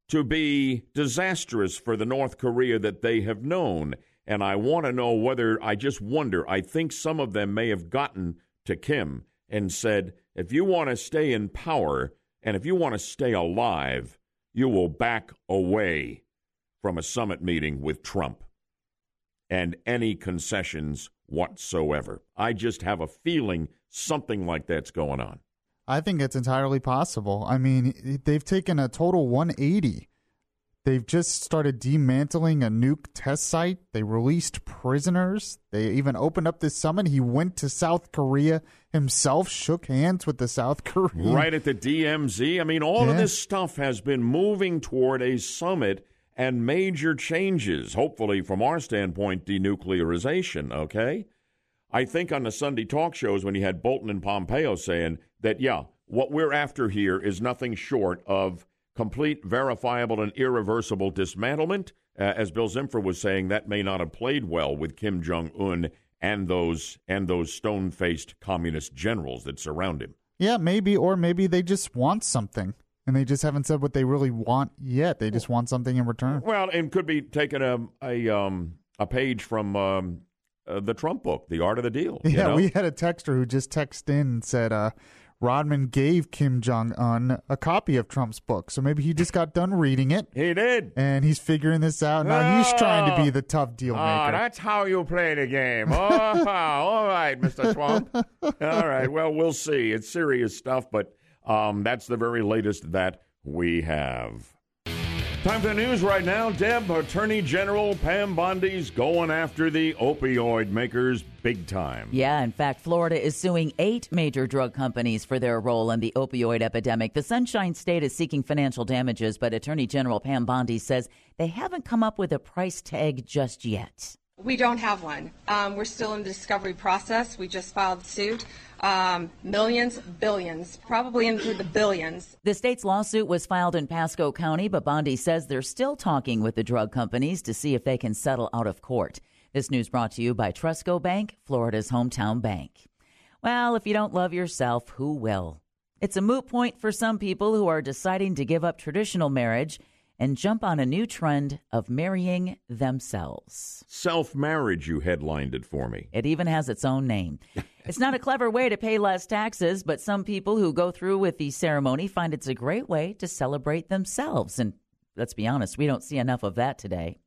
to be disastrous for the North Korea that they have known. And I want to know whether, I just wonder, I think some of them may have gotten to Kim and said, if you want to stay in power and if you want to stay alive, you will back away from a summit meeting with Trump and any concessions whatsoever. I just have a feeling something like that's going on. I think it's entirely possible. I mean, they've taken a total one eighty. They've just started demantling a nuke test site. They released prisoners. They even opened up this summit. He went to South Korea himself, shook hands with the South Korean. Right at the D M Z. I mean, all yeah. of this stuff has been moving toward a summit and major changes, hopefully from our standpoint, denuclearization, okay? I think on the Sunday talk shows when you had Bolton and Pompeo saying that, yeah, what we're after here is nothing short of complete, verifiable, and irreversible dismantlement. Uh, as Bill Zimfer was saying, that may not have played well with Kim Jong-un and those, and those stone-faced communist generals that surround him. Yeah, maybe, or maybe they just want something. And they just haven't said what they really want yet. They just want something in return. Well, and could be taking a a, um, a page from um, uh, the Trump book, The Art of the Deal. Yeah, you know? We had a texter who just texted in and said uh, Rodman gave Kim Jong-un a copy of Trump's book. So maybe he just got done reading it. He did. And he's figuring this out. Now oh, he's trying to be the tough deal maker. Oh, that's how you play the game. Oh, all right, Mister Trump. All right, well, we'll see. It's serious stuff, but Um, that's the very latest that we have. Time for the news right now. Deb, Attorney General Pam Bondi's going after the opioid makers big time. Yeah, in fact, Florida is suing eight major drug companies for their role in the opioid epidemic. The Sunshine State is seeking financial damages, but Attorney General Pam Bondi says they haven't come up with a price tag just yet. We don't have one. Um, we're still in the discovery process. We just filed suit. Um, millions, billions, probably into the billions. The state's lawsuit was filed in Pasco County, but Bondi says they're still talking with the drug companies to see if they can settle out of court. This news brought to you by Trusco Bank, Florida's hometown bank. Well, if you don't love yourself, who will? It's a moot point for some people who are deciding to give up traditional marriage and jump on a new trend of marrying themselves. Self-marriage, you headlined it for me. It even has its own name. It's not a clever way to pay less taxes, but some people who go through with the ceremony find it's a great way to celebrate themselves. And let's be honest, we don't see enough of that today.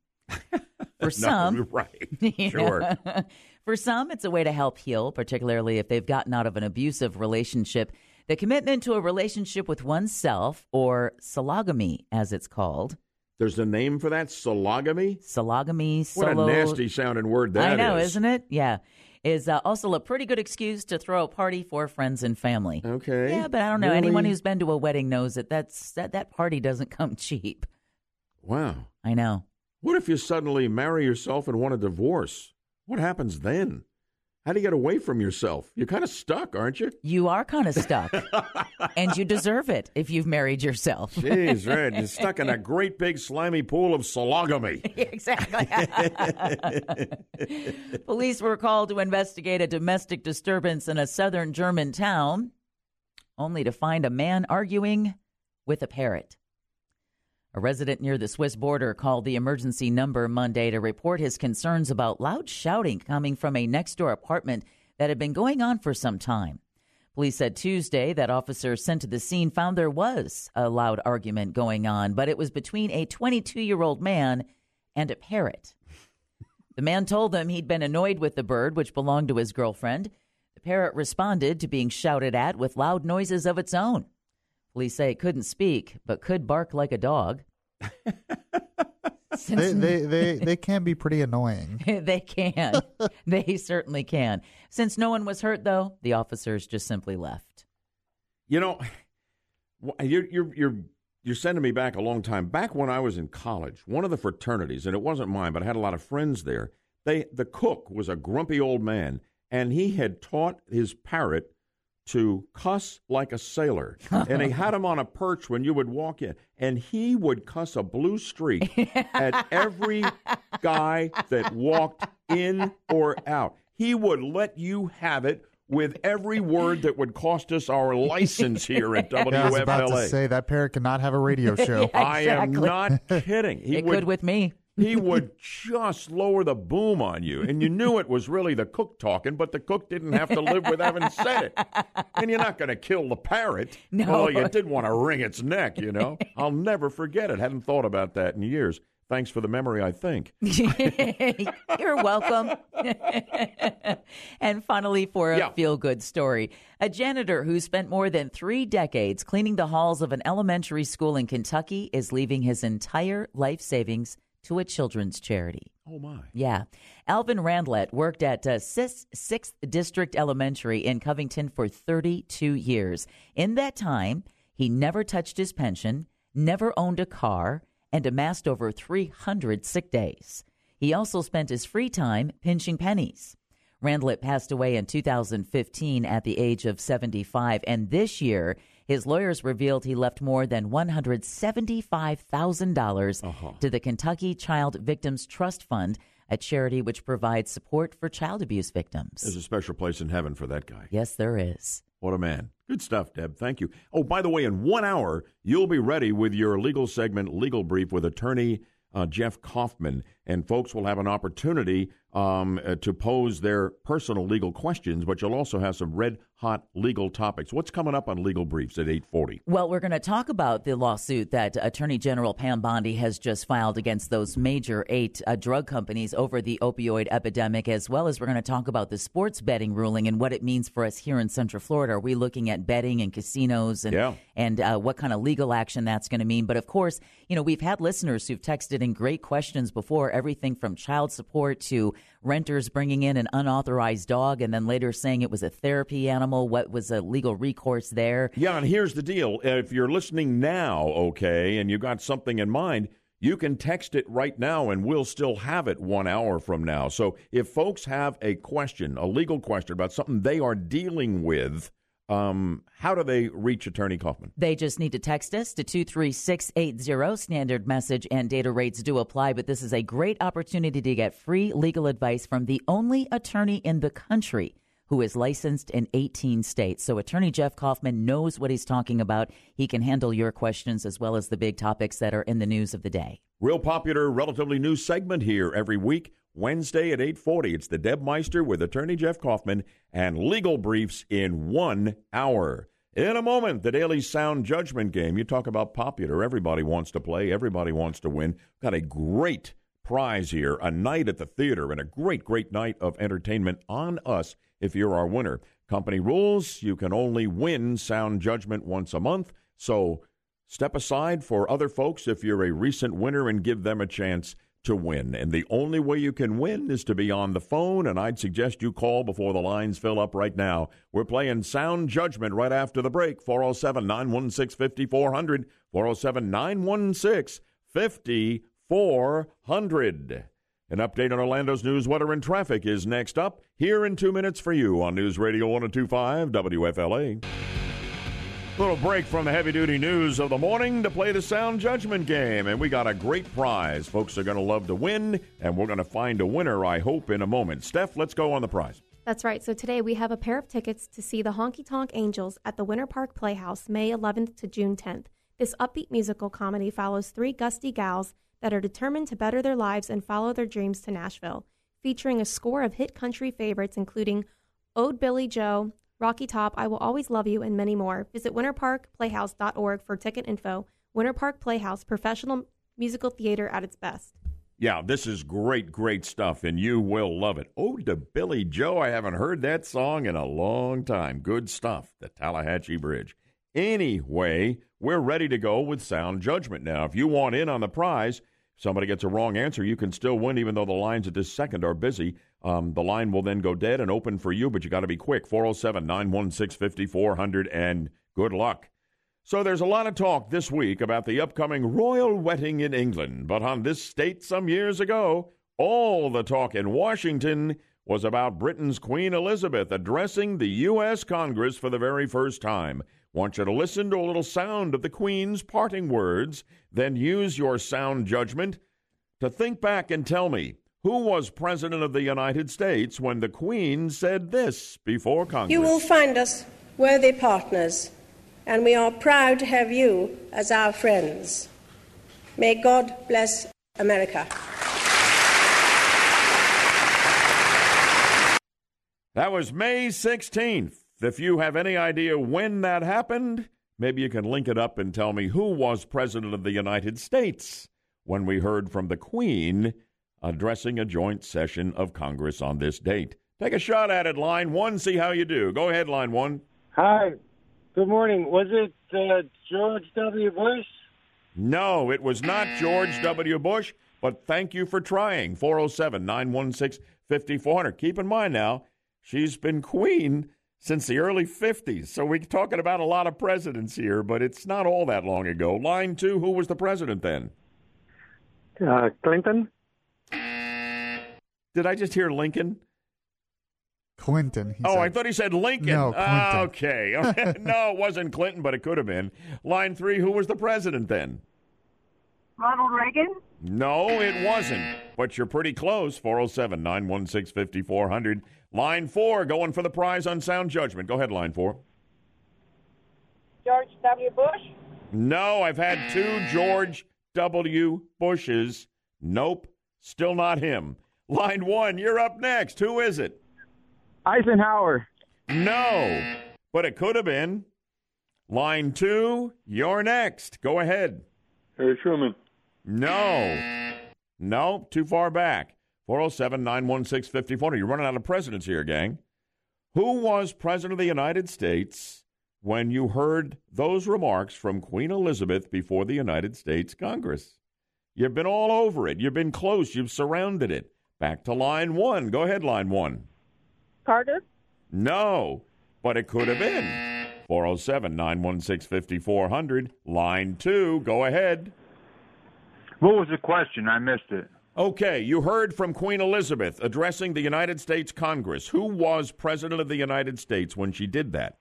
For some, no, right. Sure. Yeah. For some, it's a way to help heal, particularly if they've gotten out of an abusive relationship. The commitment to a relationship with oneself, or sologamy, as it's called. There's a name for that? Sologamy? Sologamy. What solo... a nasty-sounding word that is. I know, is. isn't it? Yeah. Is uh, also a pretty good excuse to throw a party for friends and family. Okay. Yeah, but I don't know. Really? Anyone who's been to a wedding knows that that's, that, that party doesn't come cheap. Wow. I know. What if you suddenly marry yourself and want a divorce? What happens then? How do you get away from yourself? You're kind of stuck, aren't you? You are kind of stuck. And you deserve it if you've married yourself. Jeez, right. You're stuck in a great big slimy pool of sologamy. Exactly. Police were called to investigate a domestic disturbance in a southern German town, only to find a man arguing with a parrot. A resident near the Swiss border called the emergency number Monday to report his concerns about loud shouting coming from a next-door apartment that had been going on for some time. Police said Tuesday that officers sent to the scene found there was a loud argument going on, but it was between a twenty-two-year-old man and a parrot. The man told them he'd been annoyed with the bird, which belonged to his girlfriend. The parrot responded to being shouted at with loud noises of its own. Police say it couldn't speak, but could bark like a dog. They, they, they, they can be pretty annoying. They can. They certainly can. Since no one was hurt, though, the officers just simply left. You know, you're you're you're you're sending me back a long time. Back when I was in college, one of the fraternities, and it wasn't mine, but I had a lot of friends there. They the cook was a grumpy old man, and he had taught his parrot to cuss like a sailor. And he had him on a perch when you would walk in. And he would cuss a blue streak at every guy that walked in or out. He would let you have it with every word that would cost us our license here at W F L A. Yeah, I was about to say, that parrot cannot have a radio show. Yeah, exactly. I am not kidding. He it would, could with me. He would just lower the boom on you, and you knew it was really the cook talking, but the cook didn't have to live with having said it. And you're not going to kill the parrot. No. Well, you did want to wring its neck, you know. I'll never forget it. Hadn't thought about that in years. Thanks for the memory, I think. You're welcome. And finally, for a yeah. feel-good story, a janitor who spent more than three decades cleaning the halls of an elementary school in Kentucky is leaving his entire life savings to a children's charity. Oh, my. Yeah. Alvin Randlett worked at uh, sixth District Elementary in Covington for thirty-two years. In that time, he never touched his pension, never owned a car, and amassed over three hundred sick days. He also spent his free time pinching pennies. Randlett passed away in two thousand fifteen at the age of seventy-five, and this year, his lawyers revealed he left more than one hundred seventy-five thousand dollars uh-huh. to the Kentucky Child Victims Trust Fund, a charity which provides support for child abuse victims. There's a special place in heaven for that guy. Yes, there is. What a man. Good stuff, Deb. Thank you. Oh, by the way, in one hour, you'll be ready with your legal segment, Legal Brief, with attorney uh, Jeff Kaufman. And folks will have an opportunity um, uh, to pose their personal legal questions, but you'll also have some red-hot legal topics. What's coming up on Legal Briefs at eight forty? Well, we're going to talk about the lawsuit that Attorney General Pam Bondi has just filed against those major eight uh, drug companies over the opioid epidemic, as well as we're going to talk about the sports betting ruling and what it means for us here in Central Florida. Are we looking at betting and casinos and, yeah. and uh, what kind of legal action that's going to mean? But, of course, you know, we've had listeners who've texted in great questions before, everything from child support to renters bringing in an unauthorized dog and then later saying it was a therapy animal. What was a legal recourse there? Yeah, and here's the deal. If you're listening now, okay, and you've got something in mind, you can text it right now and we'll still have it one hour from now. So if folks have a question, a legal question about something they are dealing with, Um, how do they reach Attorney Kaufman? They just need to text us to two three six eight zero. Standard message and data rates do apply, but this is a great opportunity to get free legal advice from the only attorney in the country who is licensed in eighteen states. So Attorney Jeff Kaufman knows what he's talking about. He can handle your questions as well as the big topics that are in the news of the day. Real popular, relatively new segment here every week. Wednesday at eight forty, it's the Deb Meister with Attorney Jeff Kaufman and Legal Briefs in one hour. In a moment, the Daily Sound Judgment Game. You talk about popular. Everybody wants to play. Everybody wants to win. Got a great prize here, a night at the theater and a great, great night of entertainment on us if you're our winner. Company rules, you can only win Sound Judgment once a month, so step aside for other folks if you're a recent winner and give them a chance to win. And the only way you can win is to be on the phone, and I'd suggest you call before the lines fill up right now. We're playing Sound Judgment right after the break. four oh seven, nine one six, five four zero zero, four oh seven, nine one six, five four zero zero. An update on Orlando's news, weather, and traffic is next up here in two minutes for you on News Radio one oh two point five W F L A. Little break from the heavy-duty news of the morning to play the Sound Judgment Game, and we got a great prize. Folks are going to love to win, and we're going to find a winner, I hope, in a moment. Steph, let's go on the prize. That's right. So today we have a pair of tickets to see the Honky Tonk Angels at the Winter Park Playhouse, May eleventh to June tenth. This upbeat musical comedy follows three gusty gals that are determined to better their lives and follow their dreams to Nashville, featuring a score of hit country favorites including Old Billy Joe, Rocky Top, I Will Always Love You, and many more. Visit winter park playhouse dot org for ticket info. Winter Park Playhouse, professional musical theater at its best. Yeah, this is great, great stuff, and you will love it. Oh, to Billy Joe, I haven't heard that song in a long time. Good stuff, the Tallahatchie Bridge. Anyway, we're ready to go with Sound Judgment now. If you want in on the prize, if somebody gets a wrong answer, you can still win, even though the lines at this second are busy. Um, the line will then go dead and open for you, but you got to be quick. four oh seven, nine one six, five four zero zero, and good luck. So there's a lot of talk this week about the upcoming royal wedding in England, but on this state some years ago, all the talk in Washington was about Britain's Queen Elizabeth addressing the U S. Congress for the very first time. Want you to listen to a little sound of the Queen's parting words, then use your sound judgment to think back and tell me, who was President of the United States when the Queen said this before Congress? You will find us worthy partners, and we are proud to have you as our friends. May God bless America. That was May sixteenth. If you have any idea when that happened, maybe you can link it up and tell me who was President of the United States when we heard from the Queen addressing a joint session of Congress on this date. Take a shot at it, line one, see how you do. Go ahead, line one. Hi. Good morning. Was it uh, George W. Bush? No, it was not George W. Bush, but thank you for trying. four oh seven, nine one six, five four zero zero. Keep in mind now, she's been queen since the early fifties, so we're talking about a lot of presidents here, but it's not all that long ago. Line two, who was the president then? Uh, Clinton. Did I just hear Lincoln? Clinton. He oh, said. I thought he said Lincoln. No, Clinton. Ah, okay. No, it wasn't Clinton, but it could have been. Line three, who was the president then? Ronald Reagan? No, it wasn't, but you're pretty close. four oh seven, nine one six, five four zero zero. Line four, going for the prize on sound judgment. Go ahead, line four. George W. Bush? No, I've had two George W. Bushes. Nope, still not him. Line one, you're up next. Who is it? Eisenhower. No, but it could have been. Line two, you're next. Go ahead. Harry Truman. No. No, too far back. four oh seven, nine one six, five four zero. You're running out of presidents here, gang. Who was President of the United States when you heard those remarks from Queen Elizabeth before the United States Congress? You've been all over it. You've been close. You've surrounded it. Back to line one. Go ahead, line one. Carter? No, but it could have been. four oh seven, nine one six, five four zero zero. Line two, go ahead. What was the question? I missed it. Okay, you heard from Queen Elizabeth addressing the United States Congress. Who was President of the United States when she did that?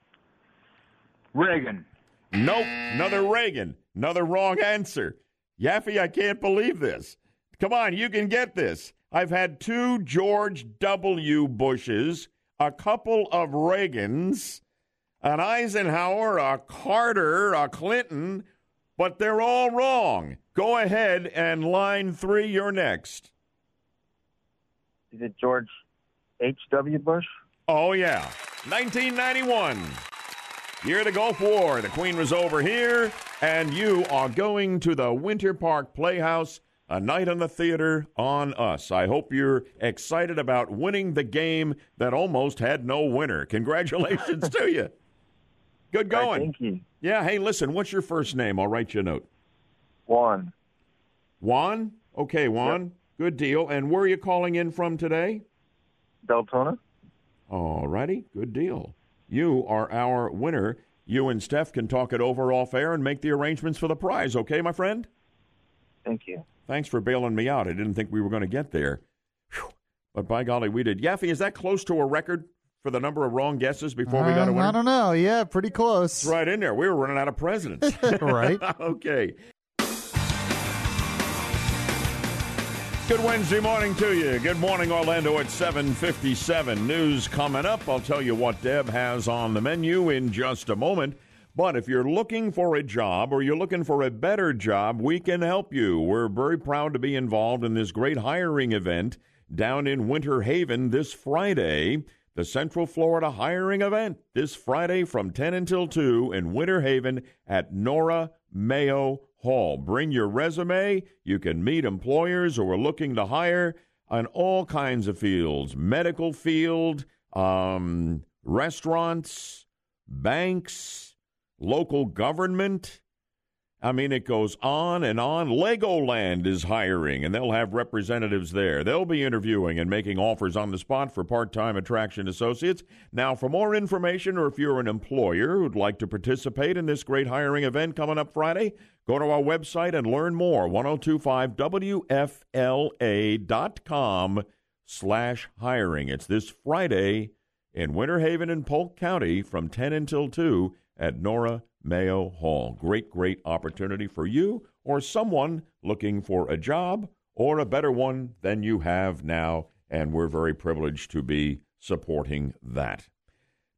Reagan. Nope, another Reagan. Another wrong answer. Yaffe, I can't believe this. Come on, you can get this. I've had two George W. Bushes, a couple of Reagans, an Eisenhower, a Carter, a Clinton, but they're all wrong. Go ahead, and line three, you're next. Is it George H W. Bush? Oh, yeah. nineteen ninety-one. Year of the Gulf War. The Queen was over here, and you are going to the Winter Park Playhouse. A night on the theater on us. I hope you're excited about winning the game that almost had no winner. Congratulations to you. Good going. Thank you. Yeah, hey, listen, what's your first name? I'll write you a note. Juan. Juan? Okay, Juan. Yep. Good deal. And where are you calling in from today? Deltona. All righty. Good deal. You are our winner. You and Steph can talk it over off air and make the arrangements for the prize, okay, my friend? Thank you. Thanks for bailing me out. I didn't think we were going to get there. Whew. But by golly, we did. Yaffe, is that close to a record for the number of wrong guesses before uh, we got a winner? I don't know. Yeah, pretty close. It's right in there. We were running out of presidents. Right. Okay. Good Wednesday morning to you. Good morning, Orlando, at seven fifty-seven. News coming up. I'll tell you what Deb has on the menu in just a moment. But if you're looking for a job or you're looking for a better job, we can help you. We're very proud to be involved in this great hiring event down in Winter Haven this Friday. the Central Florida hiring event this Friday from ten until two in Winter Haven at Nora Mayo Hall. Bring your resume. You can meet employers who are looking to hire in all kinds of fields, medical field, um, restaurants, banks, local government. I mean, it goes on and on. Legoland is hiring, and they'll have representatives there. They'll be interviewing and making offers on the spot for part-time attraction associates. Now, for more information, or if you're an employer who'd like to participate in this great hiring event coming up Friday, go to our website and learn more, ten twenty-five W F L A dot com slash hiring. It's this Friday in Winter Haven and Polk County from ten until two at Nora Mayo Hall. Great, great opportunity for you or someone looking for a job or a better one than you have now, and we're very privileged to be supporting that.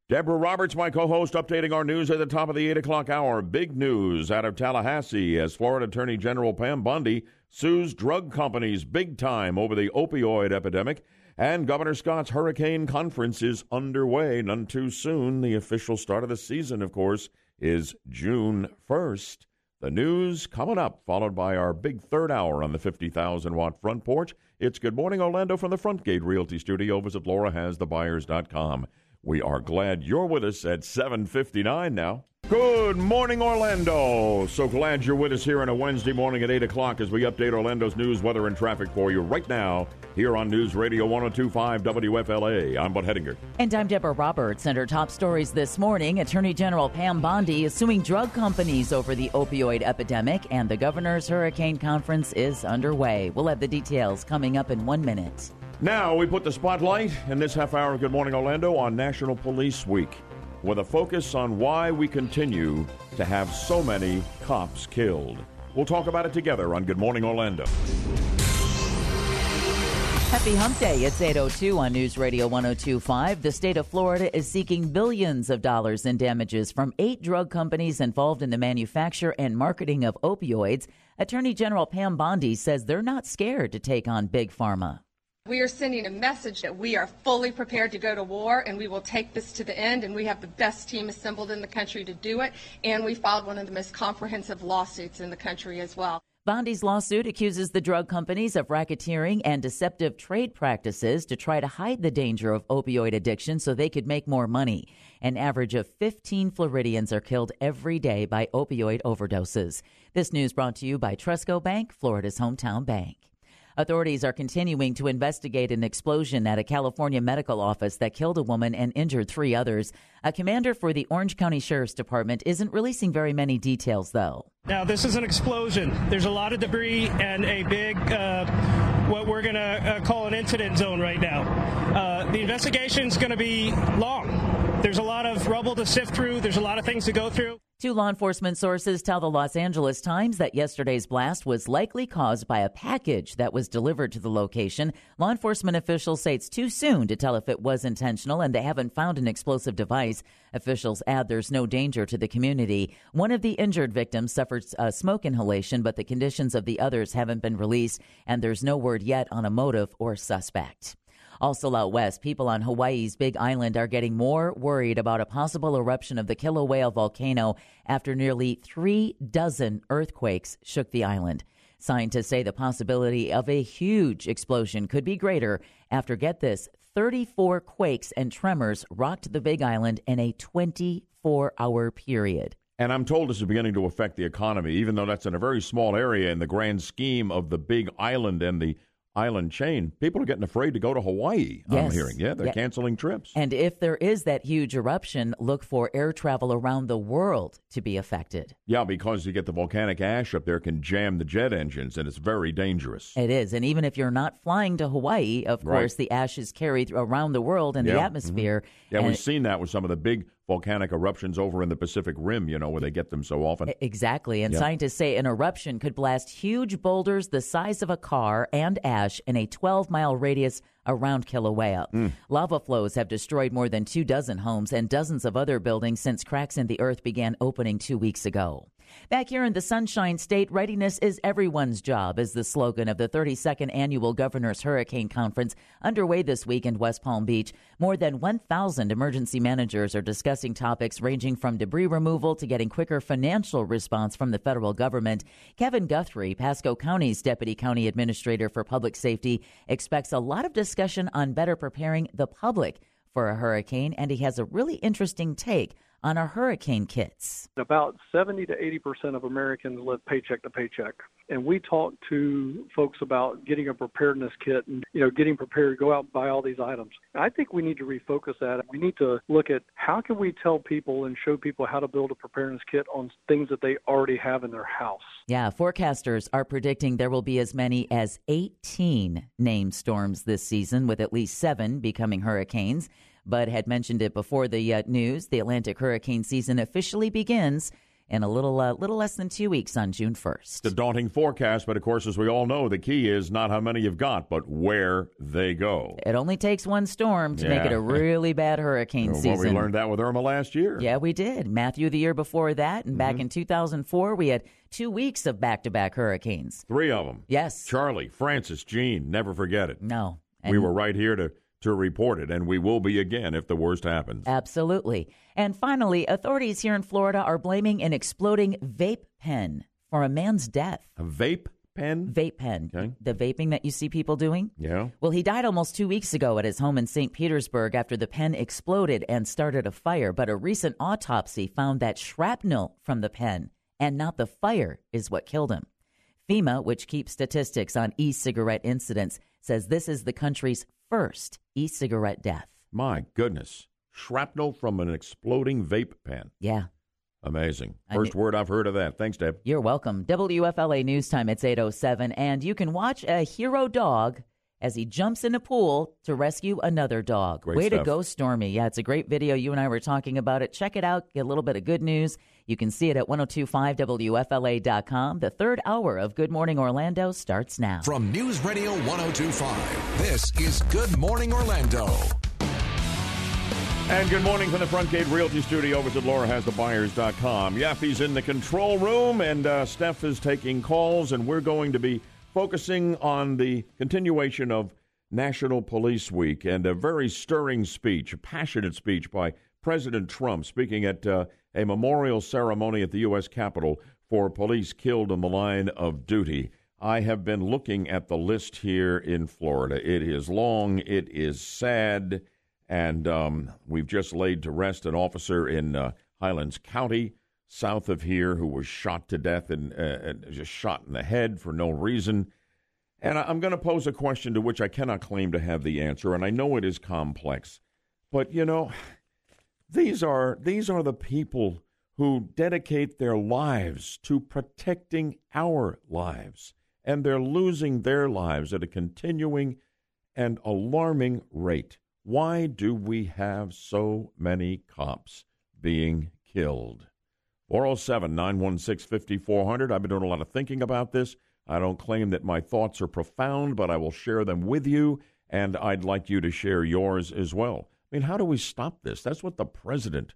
Deborah Roberts, my co-host, updating our news at the top of the eight o'clock hour. Big news out of Tallahassee as Florida Attorney General Pam Bondi sues drug companies big time over the opioid epidemic. And Governor Scott's Hurricane Conference is underway. None too soon. The official start of the season, of course, is June first. The news coming up, followed by our big third hour on the fifty thousand watt front porch. It's Good Morning Orlando from the Frontgate Realty Studio. Visit Laura Has The Buyers dot com. We are glad you're with us at seven fifty-nine now. Good morning, Orlando. So glad you're with us here on a Wednesday morning at eight o'clock as we update Orlando's news, weather, and traffic for you right now here on News Radio one oh two point five W F L A. I'm Bud Hedinger. And I'm Deborah Roberts. And our top stories this morning, Attorney General Pam Bondi is suing drug companies over the opioid epidemic, and the Governor's Hurricane Conference is underway. We'll have the details coming up in one minute. Now we put the spotlight in this half hour of Good Morning Orlando on National Police Week, with a focus on why we continue to have so many cops killed. We'll talk about it together on Good Morning Orlando. Happy Hump Day. It's eight oh two on News Radio one oh two point five. The state of Florida is seeking billions of dollars in damages from eight drug companies involved in the manufacture and marketing of opioids. Attorney General Pam Bondi says they're not scared to take on Big Pharma. We are sending a message that we are fully prepared to go to war, and we will take this to the end, and we have the best team assembled in the country to do it, and we filed one of the most comprehensive lawsuits in the country as well. Bondi's lawsuit accuses the drug companies of racketeering and deceptive trade practices to try to hide the danger of opioid addiction so they could make more money. An average of fifteen Floridians are killed every day by opioid overdoses. This news brought to you by Tresco Bank, Florida's hometown bank. Authorities are continuing to investigate an explosion at a California medical office that killed a woman and injured three others. A commander for the Orange County Sheriff's Department isn't releasing very many details, though. Now, this is an explosion. There's a lot of debris and a big, uh, what we're going to uh, call an incident zone right now. Uh, the investigation's going to be long. There's a lot of rubble to sift through. There's a lot of things to go through. Two law enforcement sources tell the Los Angeles Times that yesterday's blast was likely caused by a package that was delivered to the location. Law enforcement officials say it's too soon to tell if it was intentional, and they haven't found an explosive device. Officials add there's no danger to the community. One of the injured victims suffered a smoke inhalation, but the conditions of the others haven't been released, and there's no word yet on a motive or suspect. Also out west, people on Hawaii's Big Island are getting more worried about a possible eruption of the Kilauea volcano after nearly three dozen earthquakes shook the island. Scientists say the possibility of a huge explosion could be greater after, get this, thirty-four quakes and tremors rocked the Big Island in a twenty-four hour period. And I'm told this is beginning to affect the economy, even though that's in a very small area in the grand scheme of the Big Island and the island chain. People are getting afraid to go to Hawaii, yes. I'm hearing. Yeah, they're yeah. canceling trips. And if there is that huge eruption, look for air travel around the world to be affected. Yeah, because you get the volcanic ash up there can jam the jet engines, and it's very dangerous. It is. And even if you're not flying to Hawaii, of right. course, the ash is carried around the world in yeah. the atmosphere. Mm-hmm. Yeah, and we've it- seen that with some of the big volcanic eruptions over in the Pacific Rim, you know, where they get them so often. Exactly. And yeah. scientists say an eruption could blast huge boulders the size of a car and ash in a twelve mile radius around Kilauea. Mm. Lava flows have destroyed more than two dozen homes and dozens of other buildings since cracks in the earth began opening two weeks ago. Back here in the Sunshine State, readiness is everyone's job is the slogan of the thirty-second Annual Governor's Hurricane Conference underway this week in West Palm Beach. More than one thousand emergency managers are discussing topics ranging from debris removal to getting quicker financial response from the federal government. Kevin Guthrie, Pasco County's Deputy County Administrator for Public Safety, expects a lot of discussion on better preparing the public for a hurricane, and he has a really interesting take on our hurricane kits. About seventy to eighty percent of Americans live paycheck to paycheck. And we talk to folks about getting a preparedness kit and, you know, getting prepared, go out and buy all these items. I think we need to refocus that. We need to look at how can we tell people and show people how to build a preparedness kit on things that they already have in their house. Yeah, forecasters are predicting there will be as many as eighteen named storms this season, with at least seven becoming hurricanes. Bud had mentioned it before the uh, news. The Atlantic hurricane season officially begins in a little uh, little less than two weeks on June first. It's a daunting forecast, but of course, as we all know, the key is not how many you've got, but where they go. It only takes one storm to yeah. make it a really bad hurricane well, season. Well, we learned that with Irma last year. Yeah, we did. Matthew the year before that, and mm-hmm. back in two thousand four, we had two weeks of back-to-back hurricanes. Three of them. Yes. Charlie, Francis, Jean, never forget it. No. And we were right here to... to report it, and we will be again if the worst happens. Absolutely. And finally, authorities here in Florida are blaming an exploding vape pen for a man's death. A vape pen? Vape pen. Okay. The vaping that you see people doing? Yeah. Well, he died almost two weeks ago at his home in Saint Petersburg after the pen exploded and started a fire, but a recent autopsy found that shrapnel from the pen and not the fire is what killed him. FEMA, which keeps statistics on e-cigarette incidents, says this is the country's first e-cigarette death. My goodness. Shrapnel from an exploding vape pen. Yeah. Amazing. First I mean, word I've heard of that. Thanks, Deb. You're welcome. W F L A News Time, it's eight oh seven, and you can watch a hero dog as he jumps in a pool to rescue another dog. Great Way stuff. to go, Stormy. Yeah, it's a great video. You and I were talking about it. Check it out. Get a little bit of good news. You can see it at ten twenty-five W F L A dot com. The third hour of Good Morning Orlando starts now. From News Radio ten twenty-five, this is Good Morning Orlando. And good morning from the Front Gate Realty Studio. Visit Laura Has The Buyers dot com. Yaffe's in the control room, and uh, Steph is taking calls, and we're going to be focusing on the continuation of National Police Week and a very stirring speech, a passionate speech by President Trump speaking at uh, a memorial ceremony at the U S Capitol for police killed in the line of duty. I have been looking at the list here in Florida. It is long, it is sad, and um, we've just laid to rest an officer in uh, Highlands County, south of here, who was shot to death and, uh, and just shot in the head for no reason. And I, I'm going to pose a question to which I cannot claim to have the answer, and I know it is complex. But, you know, these are these are the people who dedicate their lives to protecting our lives, and they're losing their lives at a continuing and alarming rate. Why do we have so many cops being killed? four oh seven, nine one six, five four zero zero. I've been doing a lot of thinking about this. I don't claim that my thoughts are profound, but I will share them with you, and I'd like you to share yours as well. I mean, how do we stop this? That's what the president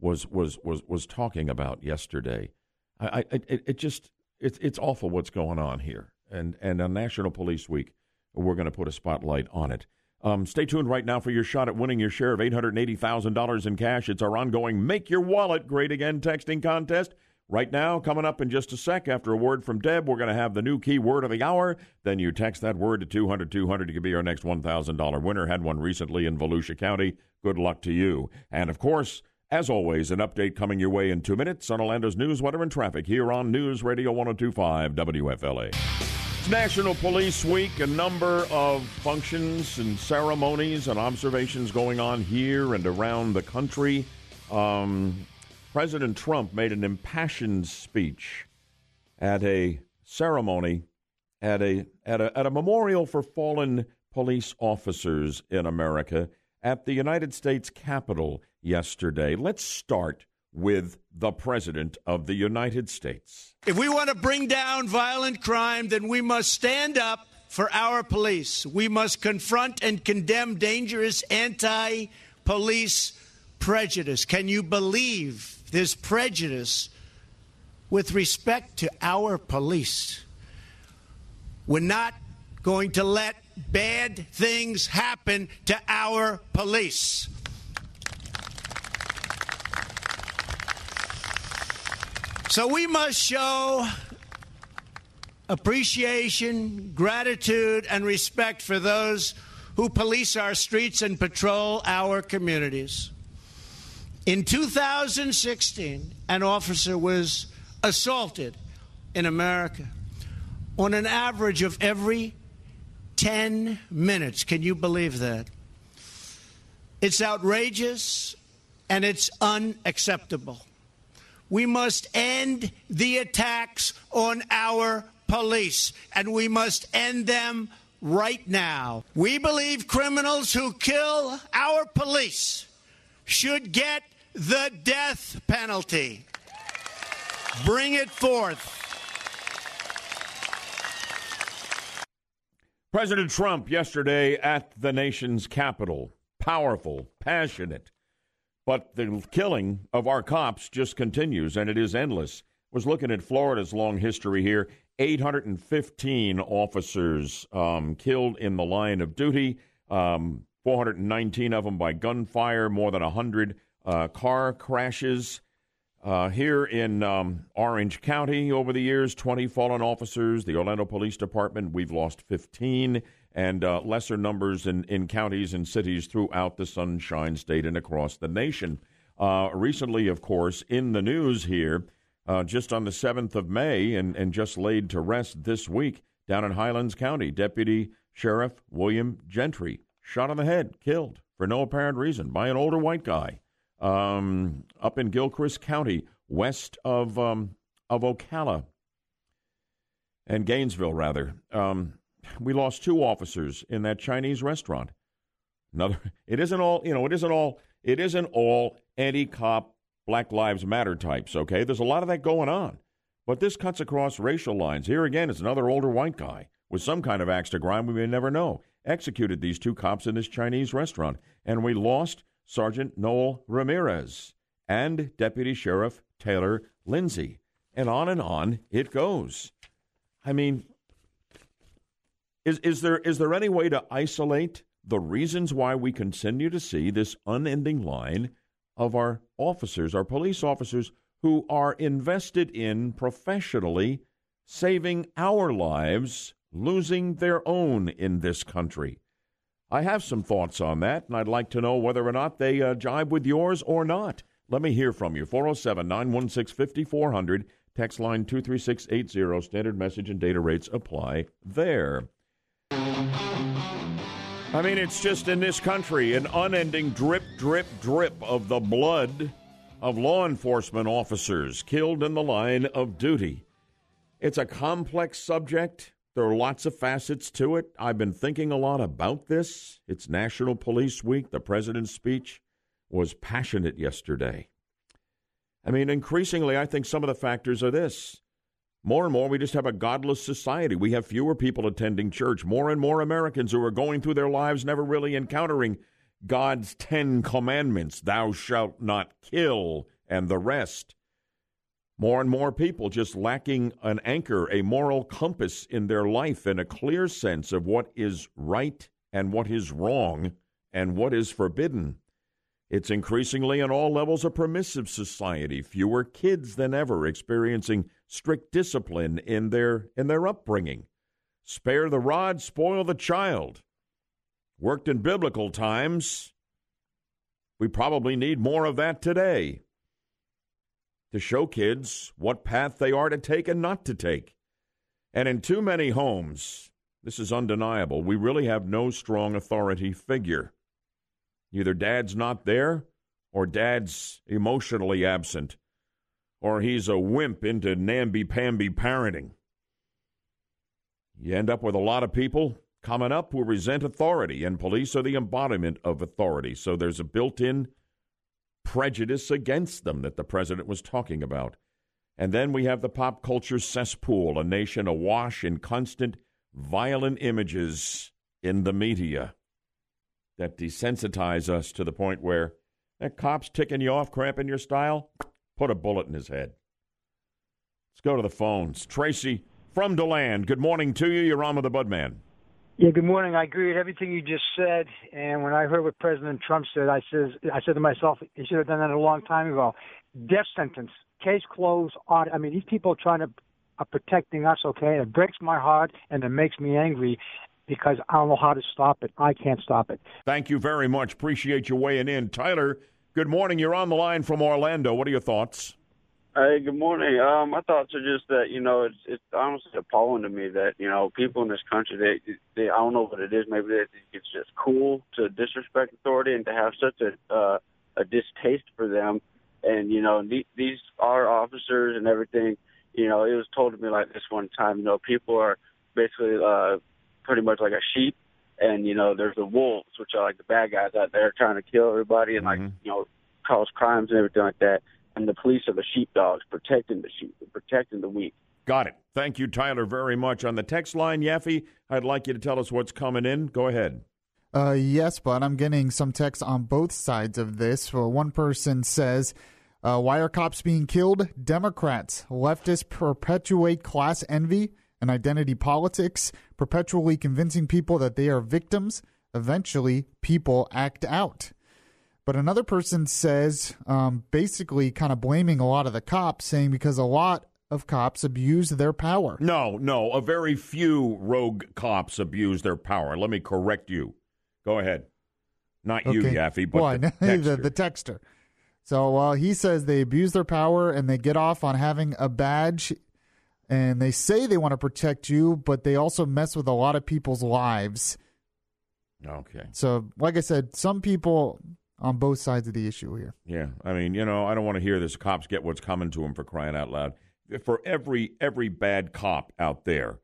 was was was, was talking about yesterday. I, I it, it just it's it's awful what's going on here, and and on National Police Week, we're going to put a spotlight on it. Um, stay tuned right now for your shot at winning your share of eight hundred eighty thousand dollars in cash. It's our ongoing Make Your Wallet Great Again texting contest. Right now, coming up in just a sec, after a word from Deb, we're going to have the new key word of the hour. Then you text that word to two hundred two hundred. It could be our next one thousand dollars winner. Had one recently in Volusia County. Good luck to you. And, of course, as always, an update coming your way in two minutes on Orlando's news, weather, and traffic here on News Radio ten twenty-five W F L A. National Police Week, a number of functions and ceremonies and observations going on here and around the country. Um, President Trump made an impassioned speech at a ceremony at a, at a at a memorial for fallen police officers in America at the United States Capitol yesterday. Let's start with the President of the United States. If we want to bring down violent crime, then we must stand up for our police. We must confront and condemn dangerous anti-police prejudice. Can you believe this prejudice with respect to our police. We're not going to let bad things happen to our police. So we must show appreciation, gratitude, and respect for those who police our streets and patrol our communities. In two thousand sixteen, an officer was assaulted in America on an average of every ten minutes. Can you believe that? It's outrageous and it's unacceptable. We must end the attacks on our police, and we must end them right now. We believe criminals who kill our police should get the death penalty. Bring it forth. President Trump yesterday at the nation's capital. Powerful, passionate. But the killing of our cops just continues, and it is endless. I was looking at Florida's long history here. eight hundred fifteen officers um, killed in the line of duty, um, four hundred nineteen of them by gunfire, more than one hundred uh, car crashes. Uh, here in um, Orange County over the years, twenty fallen officers. The Orlando Police Department, we've lost fifteen. And uh, lesser numbers in, in counties and cities throughout the Sunshine State and across the nation. Uh, recently, of course, in the news here, uh, just on the seventh of May and, and just laid to rest this week down in Highlands County, Deputy Sheriff William Gentry shot in the head, killed for no apparent reason by an older white guy um, up in Gilchrist County, west of um, of Ocala and Gainesville, rather. Um We lost two officers in that Chinese restaurant. Another, it isn't all, you know, it isn't all, it isn't all anti-cop, Black Lives Matter types, okay? There's a lot of that going on. But this cuts across racial lines. Here again is another older white guy with some kind of axe to grind we may never know. Executed these two cops in this Chinese restaurant. And we lost Sergeant Noel Ramirez and Deputy Sheriff Taylor Lindsay. And on and on it goes. I mean... Is, is there is there any way to isolate the reasons why we continue to see this unending line of our officers, our police officers, who are invested in professionally saving our lives, losing their own in this country? I have some thoughts on that, and I'd like to know whether or not they uh, jibe with yours or not. Let me hear from you. four oh seven, nine one six, five four zero zero, text line two three six eight zero, standard message and data rates apply there. I mean, it's just in this country an unending drip, drip, drip of the blood of law enforcement officers killed in the line of duty. It's a complex subject. There are lots of facets to it. I've been thinking a lot about this. It's National Police Week. The president's speech was passionate yesterday. I mean, increasingly, I think some of the factors are this. More and more, we just have a godless society. We have fewer people attending church. More and more Americans who are going through their lives never really encountering God's Ten Commandments, thou shalt not kill, and the rest. More and more people just lacking an anchor, a moral compass in their life, and a clear sense of what is right and what is wrong and what is forbidden. It's increasingly on all levels a permissive society, fewer kids than ever experiencing strict discipline in their in their upbringing. Spare the rod, spoil the child. Worked in biblical times. We probably need more of that today to show kids what path they are to take and not to take. And in too many homes, this is undeniable, we really have no strong authority figure. Either dad's not there, or dad's emotionally absent, or he's a wimp into namby-pamby parenting. You end up with a lot of people coming up who resent authority, and police are the embodiment of authority. So there's a built-in prejudice against them that the president was talking about. And then we have the pop culture cesspool, a nation awash in constant violent images in the media that desensitize us to the point where that cop's ticking you off, cramping your style, put a bullet in his head. Let's go to the phones. Tracy from DeLand, good morning to you. You're on with the Budman. Yeah, good morning. I agree with everything you just said. And when I heard what President Trump said, I says, I said to myself, he should have done that a long time ago. Death sentence, case closed. I mean, these people are trying to are protecting us, okay? It breaks my heart and it makes me angry because I don't know how to stop it. I can't stop it. Thank you very much. Appreciate you weighing in. Tyler, good morning. You're on the line from Orlando. What are your thoughts? Hey, good morning. Um, my thoughts are just that, you know, it's it's honestly appalling to me that, you know, people in this country, they, they I don't know what it is. Maybe they think it's just cool to disrespect authority and to have such a, uh, a distaste for them. And, you know, the, these are officers and everything. You know, it was told to me like this one time, you know, people are basically uh, pretty much like a sheep. And, you know, there's the wolves, which are like the bad guys out there trying to kill everybody and, mm-hmm. like, you know, cause crimes and everything like that. And the police are the sheepdogs, protecting the sheep, protecting the weak. Got it. Thank you, Tyler, very much. On the text line, Yaffe, I'd like you to tell us what's coming in. Go ahead. Uh, yes, but I'm getting some text on both sides of this. Well, one person says, uh, why are cops being killed? Democrats, leftists perpetuate class envy and identity politics, perpetually convincing people that they are victims. Eventually, people act out. But another person says, um, basically kind of blaming a lot of the cops, saying because a lot of cops abuse their power. No, no, a very few rogue cops abuse their power. Let me correct you. Go ahead. Not okay. You, Yaffe, but well, the, texter. the, the texter. So uh, he says they abuse their power and they get off on having a badge, and they say they want to protect you, but they also mess with a lot of people's lives. Okay. So like I said, some people on both sides of the issue here. Yeah, I mean, you know, I don't want to hear this. Cops get what's coming to them, for crying out loud. For every every bad cop out there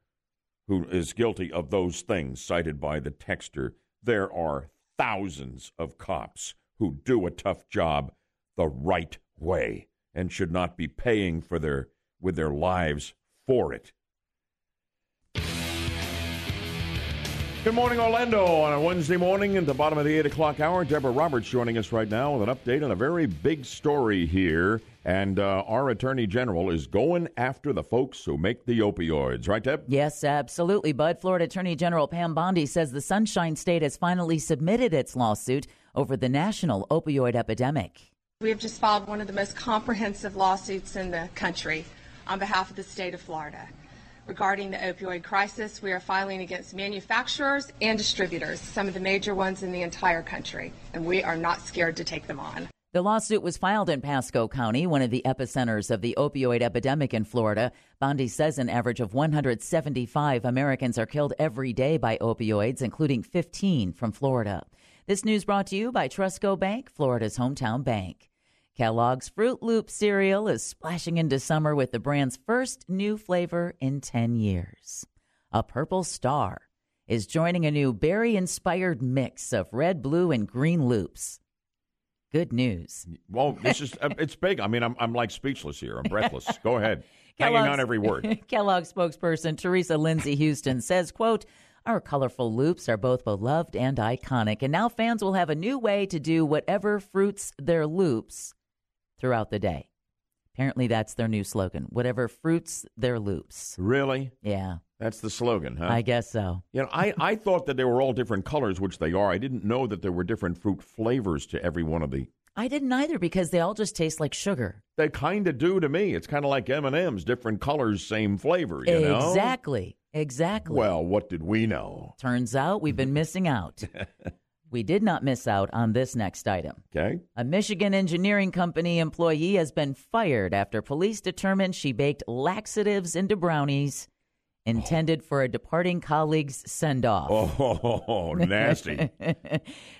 who is guilty of those things cited by the texter, there are thousands of cops who do a tough job the right way and should not be paying for their with their lives for it. Good morning, Orlando, on a Wednesday morning at the bottom of the eight o'clock hour. Deborah Roberts joining us right now with an update on a very big story here. And uh, our Attorney General is going after the folks who make the opioids. Right, Deb? Yes, absolutely, Bud. Florida Attorney General Pam Bondi says the Sunshine State has finally submitted its lawsuit over the national opioid epidemic. We have just filed one of the most comprehensive lawsuits in the country on behalf of the state of Florida. Regarding the opioid crisis, we are filing against manufacturers and distributors, some of the major ones in the entire country, and we are not scared to take them on. The lawsuit was filed in Pasco County, one of the epicenters of the opioid epidemic in Florida. Bondi says an average of one hundred seventy-five Americans are killed every day by opioids, including fifteen from Florida. This news brought to you by Trusco Bank, Florida's hometown bank. Kellogg's Fruit Loop cereal is splashing into summer with the brand's first new flavor in ten years. A Purple Star is joining a new berry-inspired mix of red, blue, and green loops. Good news. Well, this is it's big. I mean, I'm I'm like speechless here. I'm breathless. Go ahead. Hanging on every word. Kellogg's spokesperson Teresa Lindsay Houston says, quote, our colorful loops are both beloved and iconic, and now fans will have a new way to do whatever fruits their loops throughout the day. Apparently that's their new slogan, whatever fruits their loops. Really? Yeah. That's the slogan, huh? I guess so. You know, I, I thought that they were all different colors, which they are. I didn't know that there were different fruit flavors to every one of the... I didn't either, because they all just taste like sugar. They kind of do to me. It's kind of like M and M's, different colors, same flavor, you know? Exactly, exactly. Well, what did we know? Turns out we've been missing out. We did not miss out on this next item. Okay. A Michigan engineering company employee has been fired after police determined she baked laxatives into brownies intended oh. for a departing colleague's send-off. Oh, nasty.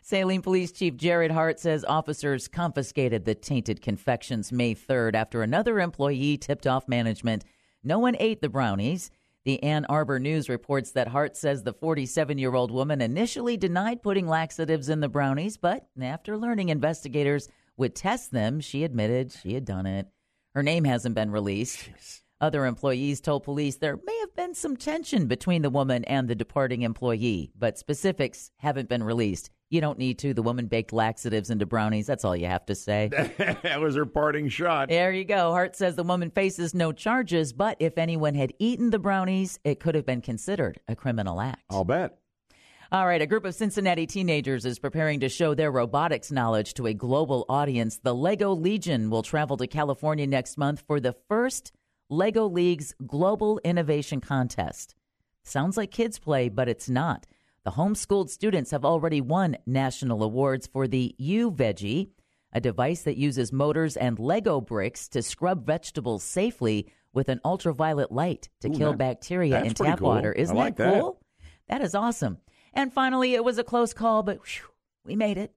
Saline Police Chief Jared Hart says officers confiscated the tainted confections May third after another employee tipped off management. No one ate the brownies. The Ann Arbor News reports that Hart says the forty-seven-year-old woman initially denied putting laxatives in the brownies, but after learning investigators would test them, she admitted she had done it. Her name hasn't been released. Jeez. Other employees told police there may have been some tension between the woman and the departing employee, but specifics haven't been released. You don't need to. The woman baked laxatives into brownies. That's all you have to say. That was her parting shot. There you go. Hart says the woman faces no charges, but if anyone had eaten the brownies, it could have been considered a criminal act. I'll bet. All right. A group of Cincinnati teenagers is preparing to show their robotics knowledge to a global audience. The LEGO Legion will travel to California next month for the first LEGO League's Global Innovation Contest. Sounds like kids play, but it's not. The homeschooled students have already won national awards for the U-Veggie, a device that uses motors and Lego bricks to scrub vegetables safely with an ultraviolet light to Ooh, kill that, bacteria in tap cool. water. Isn't like that cool? That. That is awesome. And finally, it was a close call, but whew, we made it.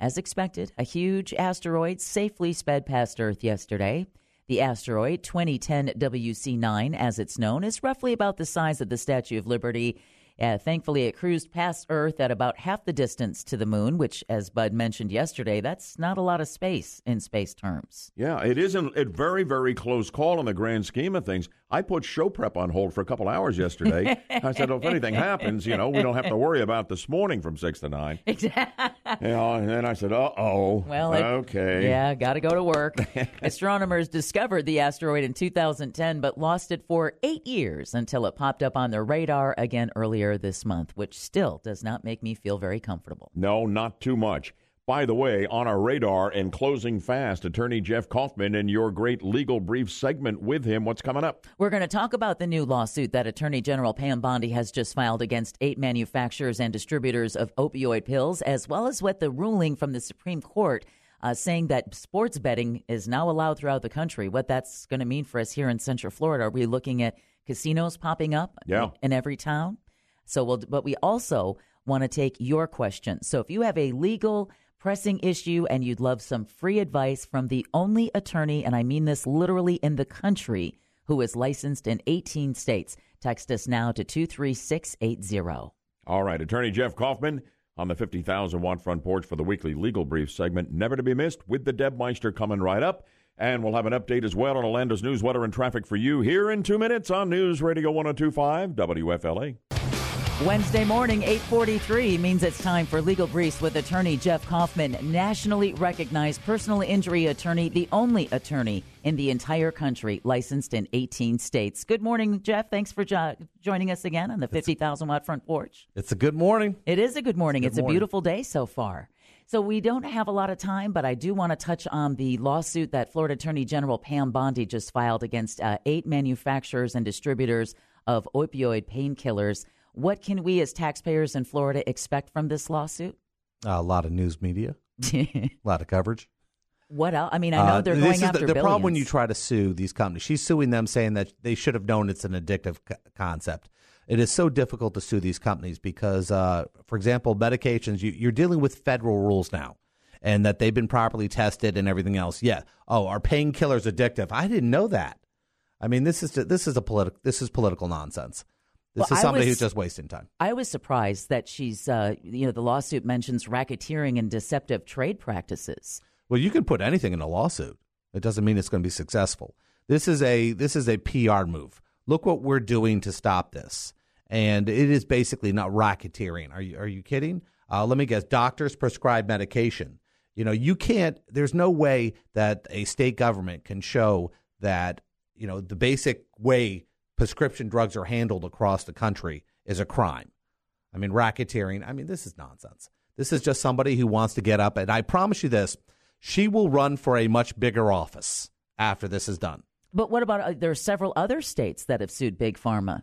As expected, a huge asteroid safely sped past Earth yesterday. The asteroid, twenty ten W C nine, as it's known, is roughly about the size of the Statue of Liberty. Uh, thankfully, it cruised past Earth at about half the distance to the moon, which, as Bud mentioned yesterday, that's not a lot of space in space terms. Yeah, it is a very, very close call in the grand scheme of things. I put show prep on hold for a couple hours yesterday. I said, oh, if anything happens, you know, we don't have to worry about this morning from six to nine. Exactly. You know, and then I said, uh-oh, well, it, okay. Yeah, got to go to work. Astronomers discovered the asteroid in two thousand ten, but lost it for eight years until it popped up on their radar again earlier this month, which still does not make me feel very comfortable. No, not too much. By the way, on our radar and closing fast, Attorney Jeff Kaufman and your great legal brief segment with him. What's coming up? We're going to talk about the new lawsuit that Attorney General Pam Bondi has just filed against eight manufacturers and distributors of opioid pills, as well as what the ruling from the Supreme Court uh, saying that sports betting is now allowed throughout the country. What that's going to mean for us here in Central Florida. Are we looking at casinos popping up yeah. in every town? So, we'll, but we also want to take your questions. So if you have a legal pressing issue and you'd love some free advice from the only attorney, and I mean this literally, in the country who is licensed in eighteen states, text us now to two three six eight zero. All right. Attorney Jeff Kaufman on the fifty thousand watt front porch for the weekly legal brief segment, never to be missed, with the Deb Meister coming right up. And we'll have an update as well on Orlando's news, weather, and traffic for you here in two minutes on News Radio one oh two point five W F L A. Wednesday morning, eight forty-three, means it's time for Legal Briefs with attorney Jeff Kaufman, nationally recognized personal injury attorney, the only attorney in the entire country, licensed in eighteen states. Good morning, Jeff. Thanks for jo- joining us again on the fifty thousand watt front porch. It's a good morning. It is a good morning. It's, good it's morning. a beautiful day so far. So we don't have a lot of time, but I do want to touch on the lawsuit that Florida Attorney General Pam Bondi just filed against uh, eight manufacturers and distributors of opioid painkillers. What can we as taxpayers in Florida expect from this lawsuit? Uh, a lot of news media, a lot of coverage. What else? I mean, I know they're uh, going this after is the, the problem when you try to sue these companies. She's suing them saying that they should have known it's an addictive co- concept. It is so difficult to sue these companies because, uh, for example, medications, you, you're dealing with federal rules now and that they've been properly tested and everything else. Yeah. Oh, are painkillers addictive? I didn't know that. I mean, this is this is a political this is political nonsense. This well, is somebody was, who's just wasting time. I was surprised that she's, uh, you know, the lawsuit mentions racketeering and deceptive trade practices. Well, you can put anything in a lawsuit. It doesn't mean it's going to be successful. This is a this is a P R move. Look what we're doing to stop this. And it is basically not racketeering. Are you are you kidding? Uh, let me guess. Doctors prescribe medication. You know, you can't. There's no way that a state government can show that, you know, the basic way prescription drugs are handled across the country is a crime. I mean, racketeering. I mean, this is nonsense. This is just somebody who wants to get up. And I promise you this, she will run for a much bigger office after this is done. But what about uh, there are several other states that have sued Big Pharma?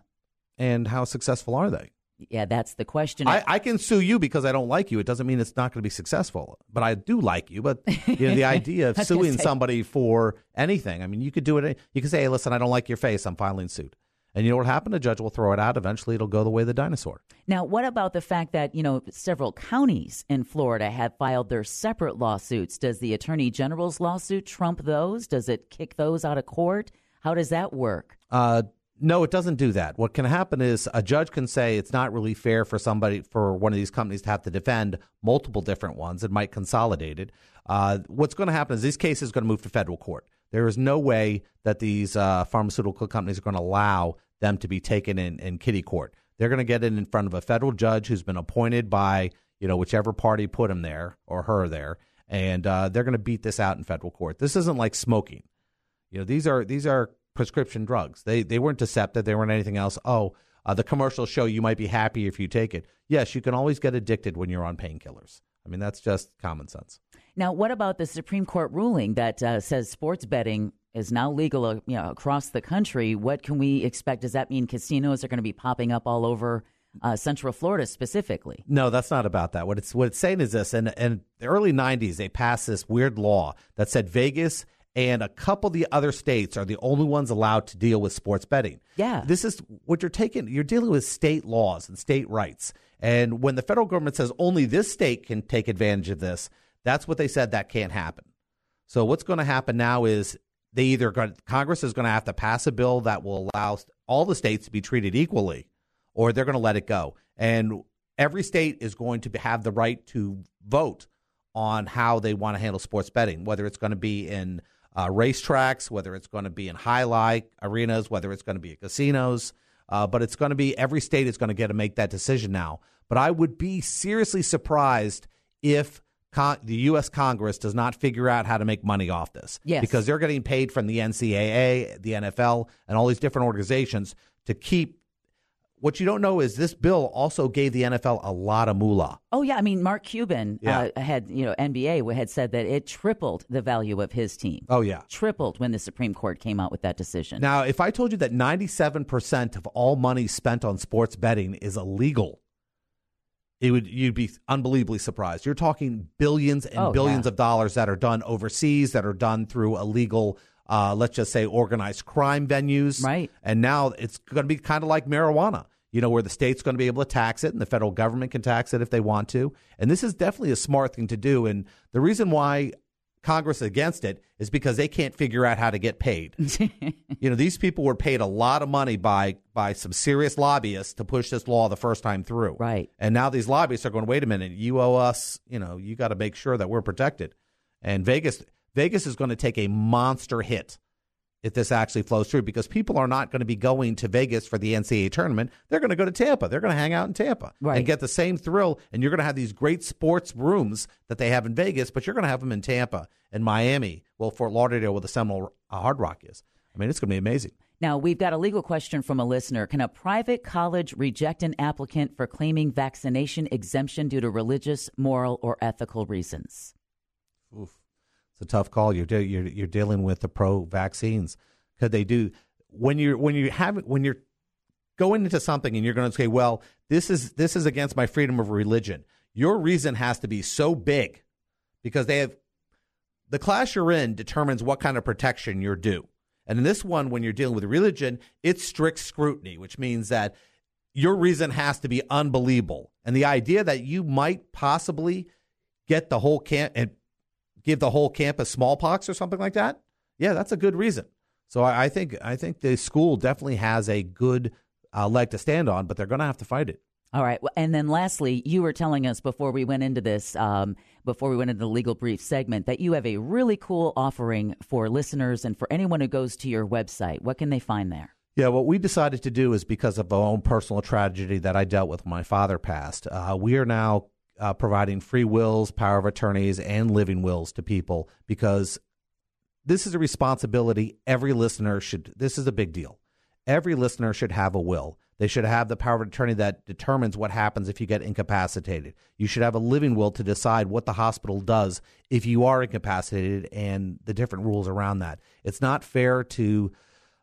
And how successful are they? Yeah, that's the question. I, I can sue you because I don't like you. It doesn't mean it's not going to be successful. But I do like you. But you know, the idea of suing somebody for anything. I mean, you could do it. You could say, hey, listen, I don't like your face. I'm filing suit. And you know what happened? The judge will throw it out. Eventually, it'll go the way of the dinosaur. Now, what about the fact that, you know, several counties in Florida have filed their separate lawsuits? Does the attorney general's lawsuit trump those? Does it kick those out of court? How does that work? Uh, no, it doesn't do that. What can happen is a judge can say it's not really fair for somebody, for one of these companies to have to defend multiple different ones. It might consolidate it. Uh, what's going to happen is these cases are going to move to federal court. There is no way that these uh, pharmaceutical companies are going to allow them to be taken in, in kitty court. They're going to get it in front of a federal judge who's been appointed by, you know, whichever party put him there or her there. And uh, they're going to beat this out in federal court. This isn't like smoking. You know, these are these are prescription drugs. They they weren't deceptive. They weren't anything else. Oh, uh, the commercials show you might be happy if you take it. Yes, you can always get addicted when you're on painkillers. I mean, that's just common sense. Now, what about the Supreme Court ruling that uh, says sports betting is now legal uh, you know, across the country? What can we expect? Does that mean casinos are going to be popping up all over uh, Central Florida specifically? No, that's not about that. What it's what it's saying is this. And in, in the early nineties, they passed this weird law that said Vegas and a couple of the other states are the only ones allowed to deal with sports betting. Yeah. This is what you're taking. You're dealing with state laws and state rights. And when the federal government says only this state can take advantage of this, that's what they said that can't happen. So what's going to happen now is they either going to, Congress is going to have to pass a bill that will allow all the states to be treated equally, or they're going to let it go. And every state is going to have the right to vote on how they want to handle sports betting, whether it's going to be in uh, racetracks, whether it's going to be in high-line arenas, whether it's going to be at casinos. Uh, but it's going to be every state is going to get to make that decision now. But I would be seriously surprised if con- the U S Congress does not figure out how to make money off this. Yes. Because they're getting paid from the N C A A, the N F L, and all these different organizations to keep. What you don't know is this bill also gave the N F L a lot of moolah. Oh, yeah. I mean, Mark Cuban yeah. uh, had, you know, N B A had said that it tripled the value of his team. Oh, yeah. Tripled when the Supreme Court came out with that decision. Now, if I told you that ninety-seven percent of all money spent on sports betting is illegal, it would you'd be unbelievably surprised. You're talking billions and oh, billions yeah. of dollars that are done overseas, that are done through illegal Uh, let's just say organized crime venues. Right. And now it's going to be kind of like marijuana, you know, where the state's going to be able to tax it and the federal government can tax it if they want to. And this is definitely a smart thing to do. And the reason why Congress is against it is because they can't figure out how to get paid. You know, these people were paid a lot of money by by some serious lobbyists to push this law the first time through. Right. And now these lobbyists are going, wait a minute, you owe us, you know, you got to make sure that we're protected. And Vegas... Vegas is going to take a monster hit if this actually flows through, because people are not going to be going to Vegas for the N C A A tournament. They're going to go to Tampa. They're going to hang out in Tampa right. and get the same thrill. And you're going to have these great sports rooms that they have in Vegas, but you're going to have them in Tampa and Miami. Well, Fort Lauderdale, where the Seminole uh, Hard Rock is. I mean, it's going to be amazing. Now, we've got a legal question from a listener. Can a private college reject an applicant for claiming vaccination exemption due to religious, moral, or ethical reasons? Oof. It's a tough call. You're de- you're you're dealing with the pro-vaccines. Could they do when you when you have when you're going into something and you're going to say, well, this is this is against my freedom of religion. Your reason has to be so big, because they have the class you're in determines what kind of protection you're due. And in this one, when you're dealing with religion, it's strict scrutiny, which means that your reason has to be unbelievable. And the idea that you might possibly get the whole camp and give the whole campus smallpox or something like that. Yeah, that's a good reason. So I, I think I think the school definitely has a good uh, leg to stand on, but they're going to have to fight it. All right. And then lastly, you were telling us before we went into this, um, before we went into the legal brief segment, that you have a really cool offering for listeners and for anyone who goes to your website. What can they find there? Yeah, what we decided to do is because of my own personal tragedy that I dealt with when my father passed. Uh, we are now Uh, providing free wills, power of attorneys, and living wills to people, because this is a responsibility every listener should. This is a big deal. Every listener should have a will. They should have the power of attorney that determines what happens if you get incapacitated. You should have a living will to decide what the hospital does if you are incapacitated and the different rules around that. It's not fair to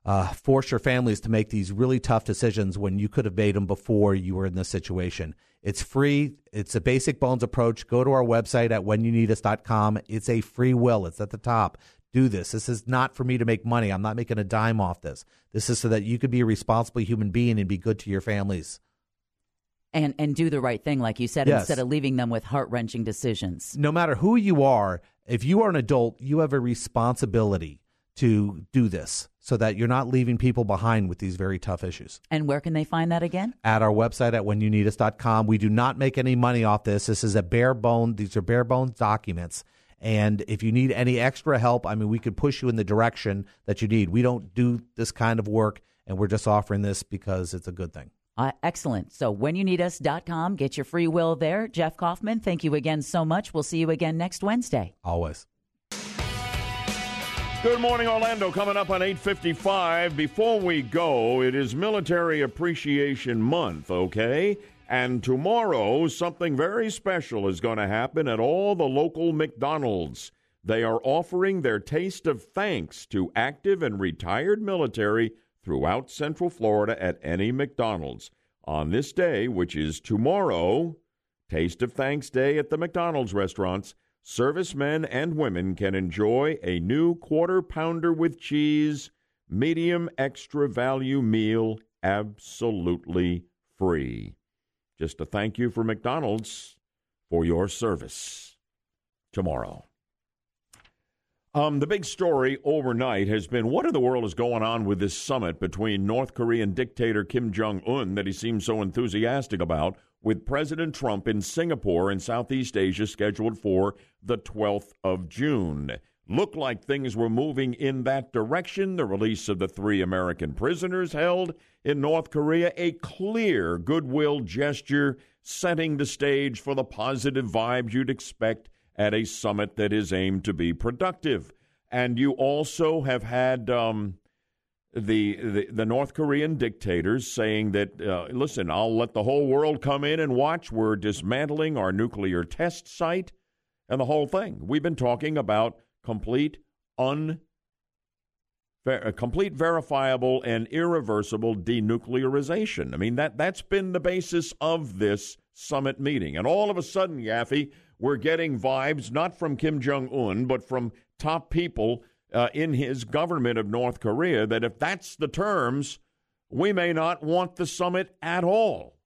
Uh, force your families to make these really tough decisions when you could have made them before you were in this situation. It's free. It's a basic bones approach. Go to our website at when you need us dot com. It's a free will. It's at the top. Do this. This is not for me to make money. I'm not making a dime off this. This is so that you could be a responsible human being and be good to your families. And and do the right thing, like you said, yes. Instead of leaving them with heart-wrenching decisions. No matter who you are, if you are an adult, you have a responsibility to do this, so that you're not leaving people behind with these very tough issues. And where can they find that again? At our website at when you need us dot com. We do not make any money off this. This is a bare bone. These are bare bones documents. And if you need any extra help, I mean, we could push you in the direction that you need. We don't do this kind of work, and we're just offering this because it's a good thing. Uh, excellent. So when you need us dot com, get your free will there. Jeff Kaufman, thank you again so much. We'll see you again next Wednesday. Always. Good morning, Orlando. Coming up on eight fifty-five. Before we go, it is Military Appreciation Month, okay? And tomorrow, something very special is going to happen at all the local McDonald's. They are offering their taste of thanks to active and retired military throughout Central Florida at any McDonald's. On this day, which is tomorrow, Taste of Thanks Day at the McDonald's restaurants, servicemen and women can enjoy a new Quarter Pounder with Cheese medium extra value meal absolutely free. Just a thank you for McDonald's for your service tomorrow. Um, the big story overnight has been what in the world is going on with this summit between North Korean dictator Kim Jong-un that he seems so enthusiastic about with President Trump in Singapore and Southeast Asia scheduled for the twelfth of June. Looked like things were moving in that direction. The release of the three American prisoners held in North Korea, a clear goodwill gesture setting the stage for the positive vibes you'd expect at a summit that is aimed to be productive. And you also have had um, the, the the North Korean dictators saying that, uh, listen, I'll let the whole world come in and watch. We're dismantling our nuclear test site and the whole thing. We've been talking about complete, un, ver, complete verifiable and irreversible denuclearization. I mean, that, that's been the basis of this summit meeting. And all of a sudden, Yaffe, we're getting vibes not from Kim Jong-un, but from top people uh, in his government of North Korea that if that's the terms, we may not want the summit at all.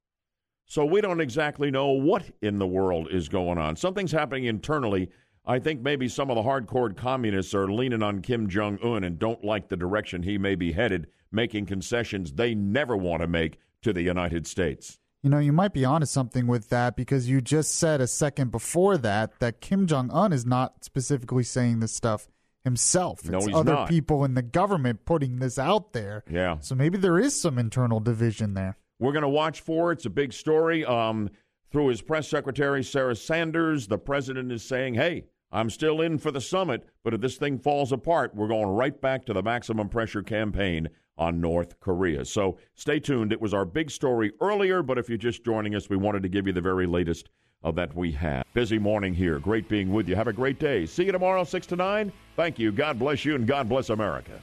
So we don't exactly know what in the world is going on. Something's happening internally. I think maybe some of the hardcore communists are leaning on Kim Jong-un and don't like the direction he may be headed, making concessions they never want to make to the United States. You know, you might be onto something with that because you just said a second before that that Kim Jong-un is not specifically saying this stuff himself. No, it's he's other not. people in the government putting this out there. Yeah. So maybe there is some internal division there. We're going to watch for it. It's a big story. Um, through his press secretary, Sarah Sanders, the president is saying, hey, I'm still in for the summit, but if this thing falls apart, we're going right back to the maximum pressure campaign on North Korea. So stay tuned. It was our big story earlier, but if you're just joining us, we wanted to give you the very latest of that we have. Busy morning here. Great being with you. Have a great day. See you tomorrow, six to nine. Thank you. God bless you, and God bless America.